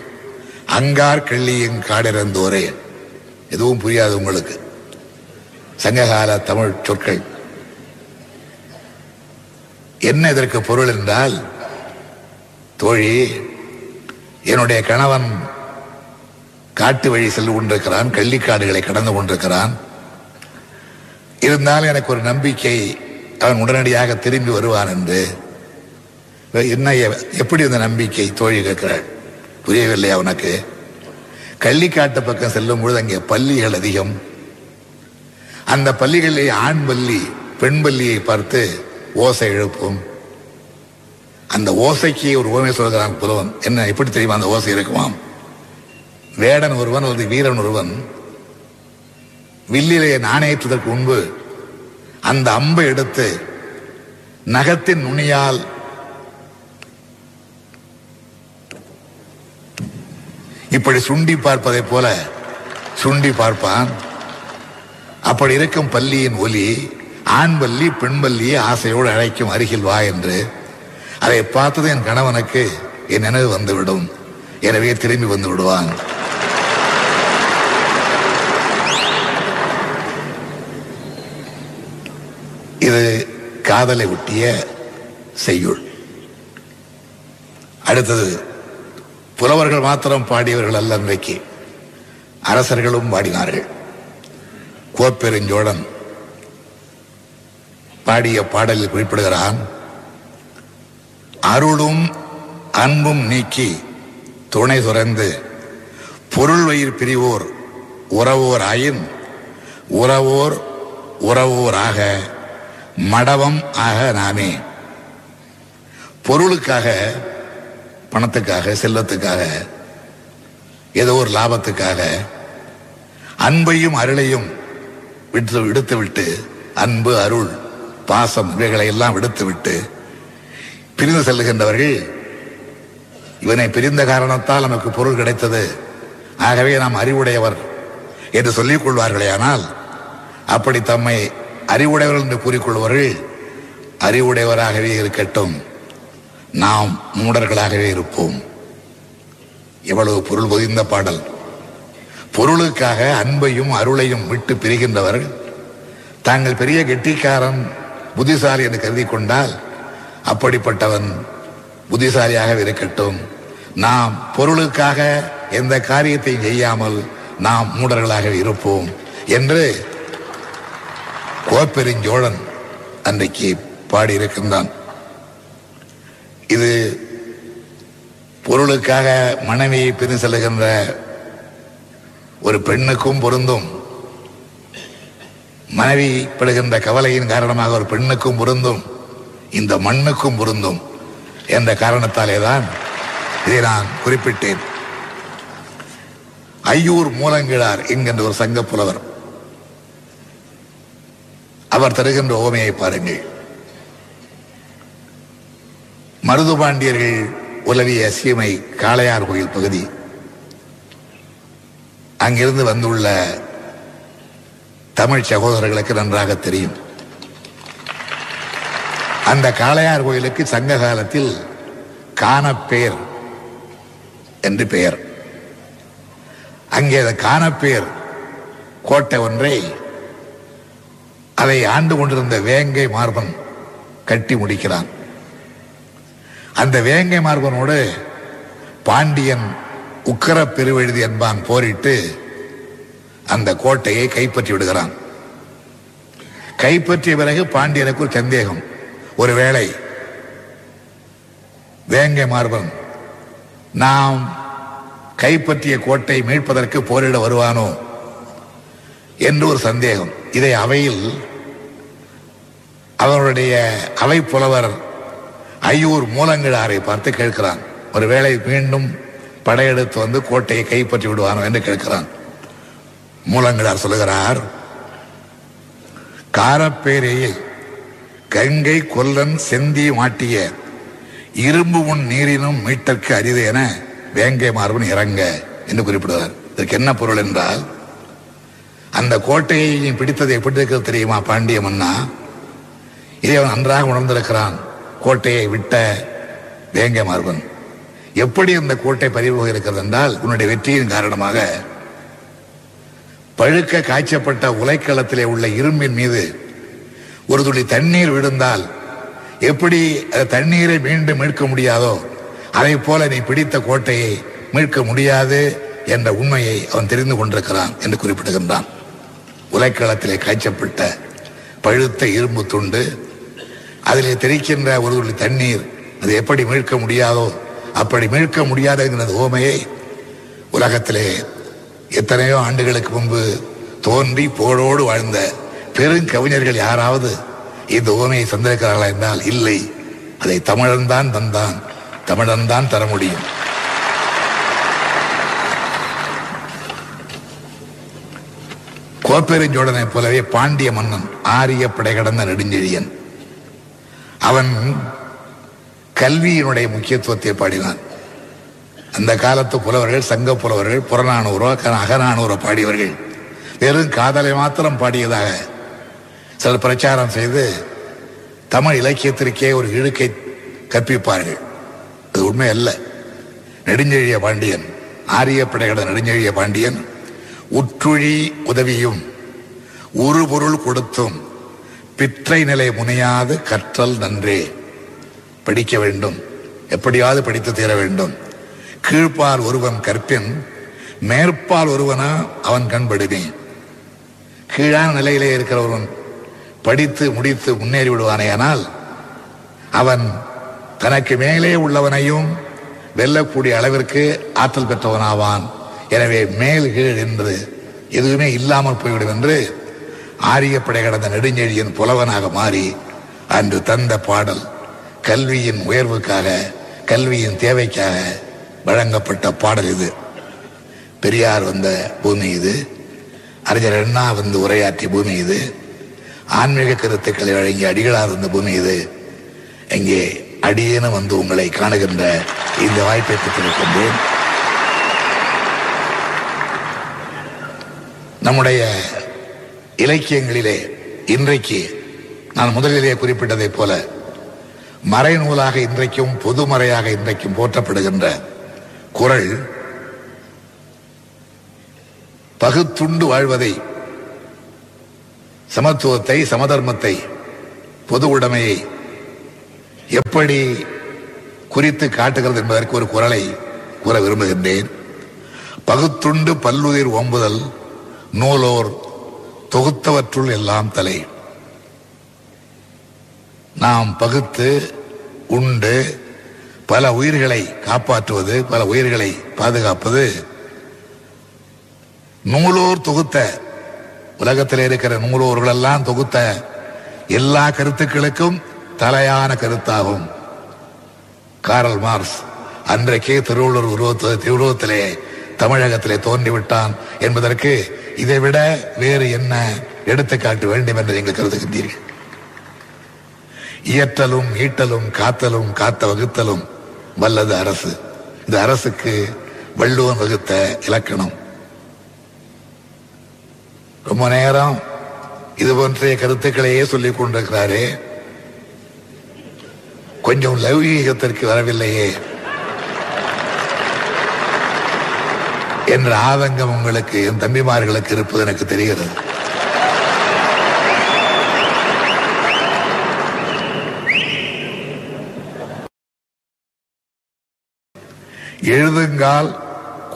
அங்கார் கள்ளியின் காடிறந்தோரே. எதுவும் புரியாது உங்களுக்கு, சங்ககால தமிழ் சொற்கள். என்ன இதற்கு பொருள் என்றால், தோழி என்னுடைய கணவன் காட்டு வழி சென்று கொண்டிருக்கிறான், கள்ளிக்காடுகளை கடந்து கொண்டிருக்கிறான். இருந்தாலும் எனக்கு ஒரு நம்பிக்கை, அவன் உடனடியாக திரும்பி வருவான் என்று. என்ன எப்படி இந்த நம்பிக்கை தோழி கேட்கிறாள், புரியவில்லை அவனுக்கு. கள்ளிக்காட்டு பக்கம் செல்லும் பொழுது அங்கே பள்ளிகள் அதிகம். அந்த பள்ளிகளிலே ஆண் பள்ளி பெண் பள்ளியை பார்த்து ஓசை எழுப்பும். அந்த ஓசைக்கு ஒரு ஓமை சொல்கிறான் புலவன். என்ன எப்படி தெரியுமா அந்த ஓசை இருக்குமாம்? வேடன் ஒருவன் அல்லது வீரன் ஒருவன் வில்லிலே நாணயற்றுவதற்கு முன்பு அந்த அம்பை எடுத்து நகத்தின் நுனியால் இப்படி சுண்டி பார்ப்பதை போல சுண்டி பார்ப்பான். அப்படி இருக்கும் பள்ளியின் ஒலி ஆண் பள்ளி பெண் பள்ளியை ஆசையோடு அழைக்கும், அருகில் வா என்று. அதை பார்த்தது என் கணவனுக்கு என் நினைவு வந்துவிடும், எனவே திரும்பி வந்து விடுவான். இது காதலை ஒட்டிய செய்யுள். அடுத்தது புலவர்கள் மாத்திரம் பாடியவர்கள் அல்ல, இன்றைக்கு அரசர்களும் பாடினார்கள். கோப்பெருஞ்சோடன் பாடிய பாடலில் குறிப்பிடுகிறான், அருளும் அன்பும் நீக்கி துணை துறந்து பொருள் வயிர் பிரிவோர் உறவோர் ஆயின் உறவோர் உறவோராக மடவம் ஆக நாமே. பொருளுக்காக, பணத்துக்காக, செல்வத்துக்காக, ஏதோ ஒரு லாபத்துக்காக அன்பையும் அருளையும் விடுத்துவிட்டு, அன்பு அருள் பாசம் இவைகளை எல்லாம் விடுத்துவிட்டு பிரிந்து செல்லுகின்றவர்கள். இவனை பிரிந்த காரணத்தால் நமக்கு பொருள் கிடைத்தது, ஆகவே நாம் அறிவுடையவர் என்று சொல்லிக் கொள்வார்களே. ஆனால் அப்படி தம்மை அறிவுடையவர்கள் என்று கூறிக்கொள்வர்கள் அறிவுடையவராகவே இருக்கட்டும், நாம் மூடர்களாகவே இருப்போம். எவ்வளவு பொருள் பொதிந்த பாடல். பொருளுக்காக அன்பையும் அருளையும் விட்டு பிரிகின்றவர்கள் தாங்கள் பெரிய கெட்டிக்காரன் புத்திசாலி என்று கருதி கொண்டால் அப்படிப்பட்டவன் புத்திசாலியாக இருக்கட்டும், நாம் பொருளுக்காக எந்த காரியத்தையும் செய்யாமல் நாம் மூடர்களாக இருப்போம் என்று கோப்பெருஞ்சோழன் அன்றைக்கு பாடியிருக்கின்றான். இது பொருளுக்காக மனைவியை பிரிந்து செல்கின்ற ஒரு பெண்ணுக்கும் பொருந்தும், மனைவி படுகின்ற கவலையின் காரணமாக ஒரு பெண்ணுக்கும் பொருந்தும், இந்த மண்ணுக்கும் பொருந்தும் என்ற காரணத்தாலேதான் இதை நான் குறிப்பிட்டேன். ஐயூர் மூலங்கிழார் என்கின்ற ஒரு சங்க புலவர், அவர் தருகின்ற ஓமையை பாருங்கள். மருதுபாண்டியர்கள் உலவிய சீமை காளையார் கோயில் பகுதி, அங்கிருந்து வந்துள்ள தமிழ் சகோதரர்களுக்கு நன்றாக தெரியும். அந்த காளையார் கோயிலுக்கு சங்க காலத்தில் காணப்பேர் என்று பெயர். அங்கே அந்த காணப்பேர் கோட்டை ஒன்றை அதை ஆண்டு கொண்டிருந்த வேங்கை மார்பன் கட்டி முடிக்கிறான். அந்த வேங்கை மார்பனோடு பாண்டியன் உக்கர பெருவெழுதி என்பான் போரிட்டு அந்த கோட்டையை கைப்பற்றி விடுகிறான். கைப்பற்றிய பிறகு பாண்டியனுக்கு ஒரு சந்தேகம், ஒருவேளை வேங்கை மார்பன் நாம் கைப்பற்றிய கோட்டை மீட்பதற்கு போரிட வருவானோ என்று ஒரு சந்தேகம். இதை அவையில் அவருடைய அவை புலவர் ஐயூர் மூலங்கிழாரை பார்த்து கேட்கிறான். ஒருவேளை மீண்டும் படையெடுத்து வந்து கோட்டையை கைப்பற்றி விடுவானோ என்று கேட்கிறான். மூலங்கிழார் சொல்லுகிறார், காரப்பேரையில் கங்கை கொல்லன் செந்தி மாட்டிய இரும்பு உன் நீரினும் மீட்டற்கு அரிது என வேங்கை மார்பன் இறங்க என்று குறிப்பிடுகிறார். இதற்கு என்ன பொருள் என்றால், அந்த கோட்டையை பிடித்தது எப்படி இருக்கிறது தெரியுமா பாண்டிய மன்னா? இதை அவன் நன்றாக உணர்ந்திருக்கிறான். கோட்டையை விட்ட வேங்கை மார்பன் எப்படி அந்த கோட்டை பறிபோக இருக்கிறது என்றால், உன்னுடைய வெற்றியின் காரணமாக பழுக்க காய்ச்சப்பட்ட உலைக்களத்திலே உள்ள இரும்பின் மீது ஒரு துளி தண்ணீர் விழுந்தால் எப்படி தண்ணீரை மீண்டும் மீட்க முடியாதோ அதை போல நீ பிடித்த கோட்டையை மீட்க முடியாது என்ற உண்மையை அவன் தெரிந்து கொண்டிருக்கிறான் என்று குறிப்பிடுகின்றான். உலைக்களத்திலே காய்ச்சப்பட்ட பழுத்த இரும்பு துண்டு, அதிலே தெரிக்கின்ற ஒரு துளி தண்ணீர், அது எப்படி மீட்க முடியாதோ அப்படி மீட்க முடியாது என்கிற ஓமையை உலகத்திலே எத்தனையோ ஆண்டுகளுக்கு முன்பு தோன்றி போரோடு வாழ்ந்த பெருங்கவிஞர்கள் யாராவது இந்த ஓமையை தந்திருக்கிறார்களா என்றால் இல்லை. அதை தமிழன்தான் தந்தான், தமிழன்தான் தர முடியும். கோப்பெருஞ்சோடனை போலவே பாண்டிய மன்னன் ஆரிய படை கடந்த நெடுஞ்செழியன், அவன் கல்வியினுடைய முக்கியத்துவத்தை பாடினான். அந்த காலத்து புலவர்கள், சங்க புலவர்கள் புறநானூறோ அகநானூறோ பாடியவர்கள் வெறும் காதலை மாத்திரம் பாடியதாக சிலர் பிரச்சாரம் செய்து தமிழ் இலக்கியத்திற்கே ஒரு இழுக்கை கற்பிப்பார்கள். அது உண்மை அல்ல. நெடுஞ்செழிய பாண்டியன், ஆரிய படை கடந்த நெடுஞ்செழிய பாண்டியன், உற்றுழி உதவியும் ஒரு பொருள் கொடுத்தும் பிற்றை நிலை முனையாது கற்றல் நன்றே. படிக்க வேண்டும், எப்படியாவது படித்து தீர வேண்டும். கீழ்ப்பால் ஒருவன் கற்பின் மேற்பால் ஒருவனா அவன் கண்படுமே. கீழான நிலையிலே இருக்கிற ஒருவன் படித்து முடித்து முன்னேறி விடுவானேயானால் அவன் தனக்கு மேலே உள்ளவனையும் வெல்லக்கூடிய அளவிற்கு ஆற்றல் பெற்றவனாவான். எனவே மேல் கீழ் என்று எதுவுமே இல்லாமல் போய்விடும் என்று ஆரிய படை கடந்த நெடுஞ்செழியன் புலவனாக மாறி அன்று தந்த பாடல் கல்வியின் உயர்வுக்காக, கல்வியின் தேவைக்காக வழங்கப்பட்ட பாடல் இது. பெரியார் வந்த பூமி இது, அறிஞர் அண்ணா வந்து உரையாற்றிய பூமி இது, ஆன்மீக கருத்துக்களை வழங்கி அடிகளார் வந்த பூமி இது. இங்கே அடியேன வந்து உங்களை காணுகின்ற இந்த வாய்ப்பை பெற்றிருக்கின்றேன். நம்முடைய இலக்கியங்களிலே இன்றைக்கு நான் முதலிலே குறிப்பிட்டதைப் போல மறைநூலாக இன்றைக்கும் பொதுமறையாக இன்றைக்கும் போற்றப்படுகின்ற குறள், பகுத்துண்டு வாழ்வதை, சமத்துவத்தை, சமதர்மத்தை, பொது உடைமையை எப்படி குறித்து காட்டுகிறது என்பதற்கு ஒரு குறளை கூற விரும்புகின்றேன். பகுத்துண்டு பல்லுயிர் ஓம்புதல் நூலோர் தொகுத்தவற்றுள் எல்லாம் தலை. நாம் பகுத்து உண்டு பல உயிர்களை காப்பாற்றுவது, பல உயிர்களை பாதுகாப்பது, நூலோர் தொகுத்த, உலகத்தில் இருக்கிற நூலோர்களெல்லாம் தொகுத்த எல்லா கருத்துக்களுக்கும் தலையான கருத்தாகும். காரல் மார்க்ஸ் அன்றைக்கே திருவள்ளுவர் உருவத்திலே தமிழகத்திலே தோன்றிவிட்டான் என்பதற்கு இதைவிட வேறு என்ன எடுத்துக்காட்டு வேண்டும் என்று நீங்கள் கருதுகின்றீர்கள்? இயற்றலும் ஈட்டலும் காத்தலும் காத்த வகுத்தலும் வல்லது அரசு. இந்த அரசுக்கு வள்ளுவன் வகுத்த இலக்கணம். ரொம்ப நேரம் இது போன்ற கருத்துக்களையே சொல்லிக் கொண்டிருக்கிறாரே, கொஞ்சம் லௌகீகத்திற்கு வரவில்லையே என்ற ஆதங்கம் உங்களுக்கு, என் தம்பிமார்களுக்கு இருப்பது எனக்கு தெரிகிறது. எழுதுங்கால்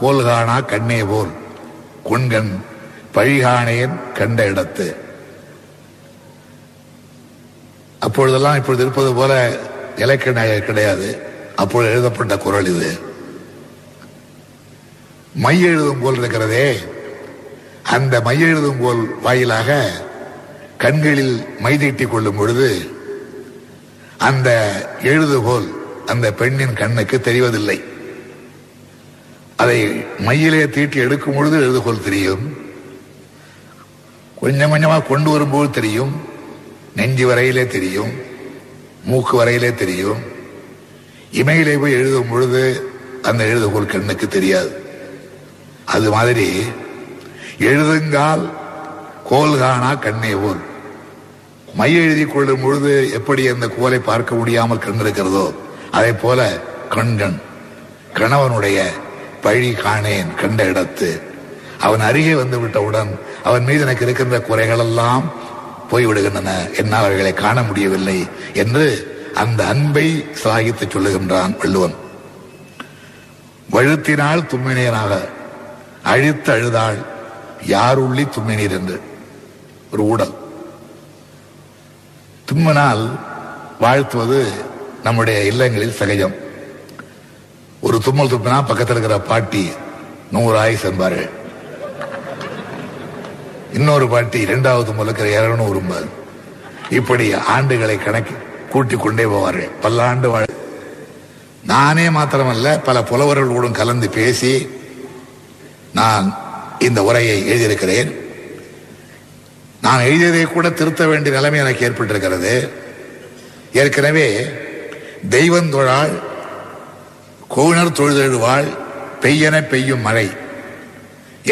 கோல்கானா கண்ணே போல் கொண்கண் பழிகாணையன் கண்ட இடத்து. அப்பொழுதெல்லாம் இப்பொழுது இருப்பது போல இலக்கண கிடையாது. அப்பொழுது எழுதப்பட்ட குறள் இது. மை எழுதும் போல் இருக்கிறதே, அந்த மைய எழுதும்போல் வாயிலாக கண்களில் மை தீட்டி கொள்ளும் பொழுது அந்த எழுதுகோல் அந்த பெண்ணின் கண்ணுக்கு தெரிவதில்லை. அதை மையிலே தீட்டி எடுக்கும் பொழுது எழுதுகோல் தெரியும், கொஞ்சம் கொஞ்சமாக கொண்டு வரும்போது தெரியும், நெஞ்சு வரையிலே தெரியும், மூக்கு வரையிலே தெரியும். இமையிலே போய் எழுதும் பொழுது அந்த எழுதுகோல் கண்ணுக்கு தெரியாது. அது மாதிரி எழுதுங்கால் கோல் காணா கண்ணே போல், மைய எழுதி கொள்ளும் பொழுது எப்படி அந்த கோலை பார்க்க முடியாமல் கண் இருக்கிறதோ அதே போல கண்கண் கணவனுடைய பழி காணேன் கண்ட இடத்து, அவன் அருகே வந்துவிட்டவுடன் அவன் மீது எனக்கு இருக்கின்ற குறைகளெல்லாம் போய்விடுகின்றன, என்னால் அவர்களை காண முடியவில்லை என்று அந்த அன்பை சாகித்து சொல்லுகின்றான் வள்ளுவன். வழுத்தினால் தும்மினீராக அழுத்த அழுதாள் யாருள்ளி தும்மினீர் என்று ஒரு ஊடல். தும்மினால் வாழ்த்துவது நம்முடைய இல்லங்களில் சகஜம். ஒரு தும்மல் துப்பினா பக்கத்தில் இருக்கிற பாட்டி 100 ஆயுசு என்பார்கள், இன்னொரு பாட்டி 2வது தும்மல் இருக்கிற 200 என்பார். இப்படி ஆண்டுகளை கணக்கி கூட்டிக் கொண்டே போவார்கள். பல்லாண்டு வாழ் நானே மாத்திரமல்ல பல புலவர்களோடும் கலந்து பேசி நான் இந்த உரையை எழுதியிருக்கிறேன். நான் எழுதியதை கூட திருத்த வேண்டிய நிலைமை எனக்கு ஏற்பட்டிருக்கிறது. ஏற்கனவே தெய்வந்தொழாள் கோணர் தொழுதெழுவாள் பெய்யன பெய்யும் மழை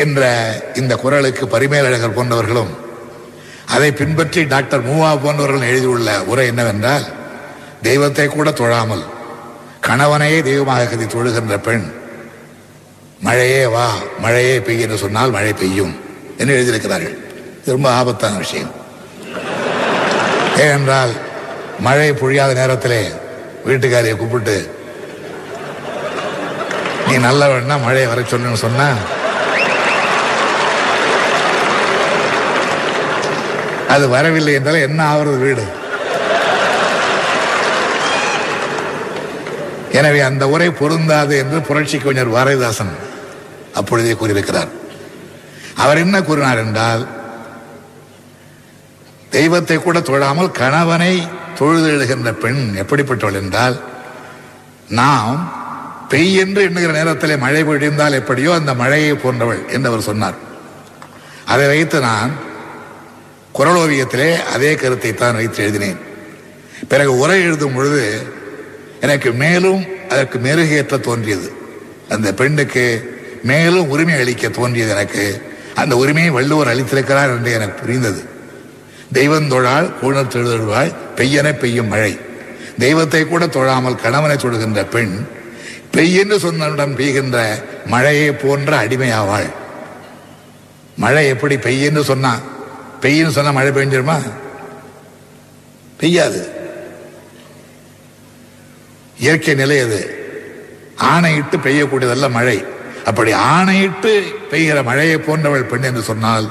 என்ற இந்த குரலுக்கு பரிமேலழகர் போன்றவர்களும் அதை பின்பற்றி டாக்டர் மூவா போன்றவர்களும் எழுதியுள்ள உரை என்னவென்றால், தெய்வத்தை கூட தொழாமல் கணவனையே தெய்வமாக கருதி தொழுகின்ற பெண் மழையே வா மழையே பெய்ய என்று சொன்னால் மழை பெய்யும் என்று எழுதியிருக்கிறார்கள். இது ரொம்ப ஆபத்தான விஷயம். ஏனென்றால் மழை பொழியாத நேரத்திலே வீட்டுக்காரியை கூப்பிட்டு நீ நல்ல வேணா மழையை வர சொல்லணும்னு சொன்னா அது வரவில்லை என்றால் என்ன ஆகிறது வீடு? எனவே அந்த உரை பொருந்தாது என்று புரட்சி கவிஞர் பாரதிதாசன் அப்பொழுதே கூறியிருக்கிறார். அவர் என்ன கூறினார் என்றால், தெய்வத்தை கூட தொழாமல் கணவனை தொழுது எழுகின்ற பெண் எப்படிப்பட்டவள் என்றால், நாம் பெய் என்று எண்ணுகிற நேரத்தில் மழை பொழிந்தால் எப்படியோ அந்த மழையை போன்றவள் என்று அவர் சொன்னார். அதை வைத்து நான் குரல் ஓவியத்திலே அதே கருத்தை தான் வைத்து எழுதினேன். பிறகு உரை எழுதும் பொழுது எனக்கு மேலும் அதற்கு மெருகேற்ற தோன்றியது, அந்த பெண்ணுக்கு மேலும் உரிமை அளிக்க தோன்றியது. எனக்கு அந்த உரிமையை வள்ளுவர் அளித்திருக்கிறார் என்று எனக்கு புரிந்தது. தெய்வந்தொழால் கூணர் தொழுதொழுவாள் பெய்யன பெய்யும் மழை, தெய்வத்தை கூட தொழாமல் கணவனை தொழுகின்ற பெண் பெய்யென்று சொன்னவுடன் பெய்கின்ற மழையை போன்ற அடிமையாவாள். மழை எப்படி பெய்யென்று சொன்னா பெய்யன்னு சொன்னால் மழை பெய்ஞ்சிருமா? பெய்யாது. இயற்கை நிலை அது. ஆணையிட்டு பெய்யக்கூடியதல்ல மழை. அப்படி ஆணையிட்டு பெய்கிற மழையை போன்றவள் பெண் என்று சொன்னால்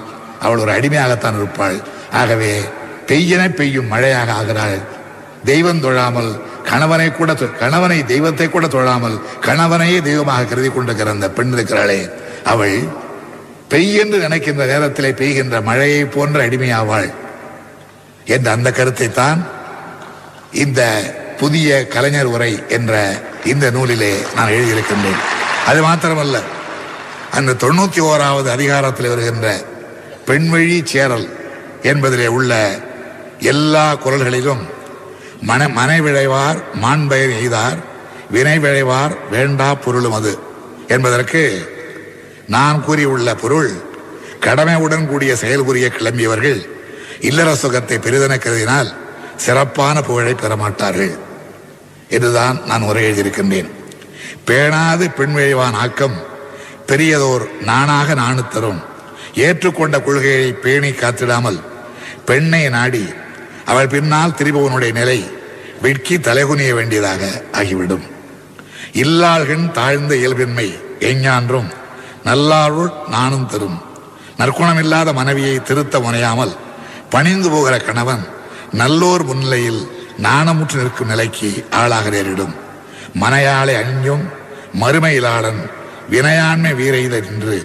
அவள் ஒரு அடிமையாகத்தான் இருப்பாள். ஆகவே பெய்யன பெய்யும் மழையாக ஆகிறாள். தெய்வம் தொழாமல் கணவனை கூட கணவனை தெய்வத்தை கூட தொழாமல் கணவனையே தெய்வமாக கருதி கொண்டிருக்கிற அந்த பெண் இருக்கிறாளே, அவள் பெய் என்று நினைக்கின்ற நேரத்திலே பெய்கின்ற மழையை போன்ற அடிமையாவாள் என்ற அந்த கருத்தை தான் இந்த புதிய கலைஞர் உரை என்ற இந்த நூலிலே நான் எழுதியிருக்கின்றேன். அது மாத்திரமல்ல, அந்த 91வது அதிகாரத்தில் வருகின்ற பெண்வழி சேரல் என்பதிலே உள்ள எல்லா குரல்களிலும் மனை விளைவார் மாண்பயர் எய்தார் வினை விளைவார் வேண்டா பொருளும் அது என்பதற்கு நான் கூறியுள்ள பொருள், கடமையுடன் கூடிய செயல்புரிய கிளம்பியவர்கள் இல்லற சுகத்தை பெரிதென கருதினால் சிறப்பான புகழை பெறமாட்டார்கள் என்றுதான் நான் உரை எழுதியிருக்கின்றேன். பேணாது பெண்விழைவான் ஆக்கம் பெரியதோர் நானாக நானு தரும், ஏற்றுக்கொண்ட கொள்கையை பேணி காத்திடாமல் பெண்ணை நாடி அவள் பின்னால் திரும்பவனுடைய நிலை வெட்கி தலைகுனிய வேண்டியதாக ஆகிவிடும். இல்லாள்கண் தாழ்ந்த இயல்பின்மை எஞ்ஞான்றும் நல்லாருள் நானும் தரும், நற்குணமில்லாத மனைவியை திருத்த முனையாமல் பணிந்து போகிற கணவன் நல்லோர் முன்னிலையில் நாணமுற்று நிற்கும் நிலைக்கு ஆளாக நேரிடும். மனையாளை அஞ்சும் மறுமையிலாளன் வினையாண்மை வீரைத நின்று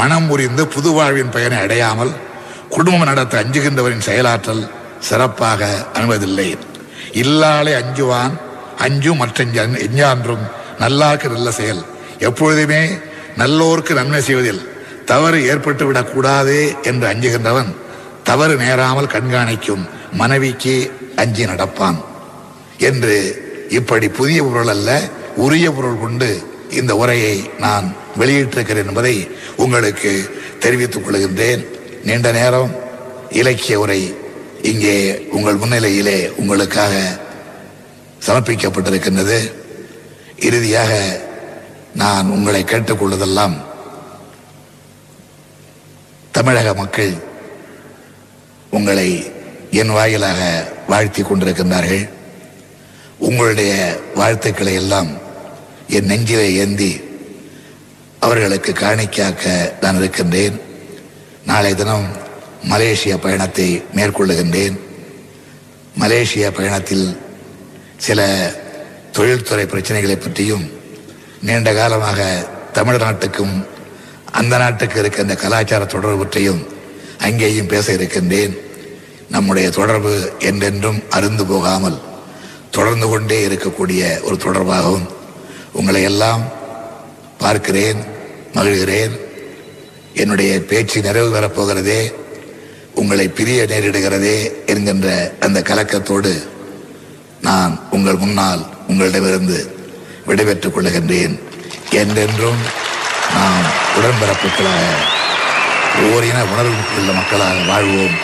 மனம் புரிந்து புது வாழ்வின் பயனை அடையாமல் குடும்பம் நடத்த அஞ்சுகின்றவரின் செயலாற்றல் சிறப்பாக அணுவதில்லை. இல்லாலே அஞ்சுவான், அஞ்சும் மற்றும் எஞ்சான்றும் நல்லாருக்கு நல்ல செயல். எப்பொழுதுமே நல்லோருக்கு நன்மை செய்வதில் தவறு ஏற்பட்டுவிடக்கூடாது என்று அஞ்சுகின்றவன் தவறு நேராமல் கண்காணிக்கும் மனைவிக்கு அஞ்சி நடப்பான் என்று இப்படி புதிய பொருள் அல்ல, உரிய பொருள் கொண்டு இந்த உரையை நான் வெளியிட்டிருக்கிறேன் என்பதை உங்களுக்கு தெரிவித்துக் கொள்கின்றேன். நீண்ட நேரம் இலக்கிய உரை இங்கே உங்கள் முன்னிலையிலே உங்களுக்காக சமர்ப்பிக்கப்பட்டிருக்கின்றது. இறுதியாக நான் உங்களை கேட்டுக்கொள்வதெல்லாம், தமிழக மக்கள் உங்களை என் வாயிலாக வாழ்த்தி கொண்டிருக்கின்றார்கள். உங்களுடைய வாழ்த்துக்களை எல்லாம் என் நெஞ்சிலே ஏந்தி அவர்களுக்கு காணிக்காக்க நான் இருக்கின்றேன். நாளை தினம் மலேசிய பயணத்தை மேற்கொள்ளுகின்றேன். மலேசிய பயணத்தில் சில தொழில்துறை பிரச்சனைகளை பற்றியும், நீண்ட காலமாக தமிழ்நாட்டுக்கும் அந்த நாட்டுக்கு இருக்கின்ற கலாச்சார தொடர்பு பற்றியும் அங்கேயும் பேச இருக்கின்றேன். நம்முடைய தொடர்பு என்றென்றும் அருந்து போகாமல் தொடர்ந்து கொண்டே இருக்கக்கூடிய ஒரு தொடர்பாகவும் உங்களை எல்லாம் பார்க்கிறேன், மகிழ்கிறேன். என்னுடைய பேச்சு நிறைவு பெறப்போகிறதே, உங்களை பிரிய நேரிடுகிறதே என்கின்ற அந்த கலக்கத்தோடு நான் உங்கள் முன்னால் உங்களிடமிருந்து விடைபெற்றுக் கொள்ளுகின்றேன். என்றென்றும் நாம் உடன்பிறப்புகளாக ஒவ்வொரு இன உணர்வுள்ள மக்களாக வாழ்வோம்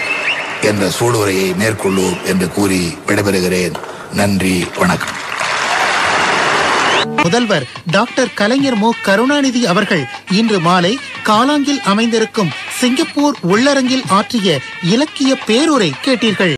என்ற சூளுரையை மேற்கொள்வோம் என்று கூறி விடைபெறுகிறேன். நன்றி, வணக்கம். முதல்வர் டாக்டர் கலைஞர் மு கருணாநிதி அவர்கள் இன்று மாலை காலாங்கில் அமைந்திருக்கும் சிங்கப்பூர் உள்ளரங்கில் ஆற்றிய இலக்கிய பேருரை கேட்டீர்கள்.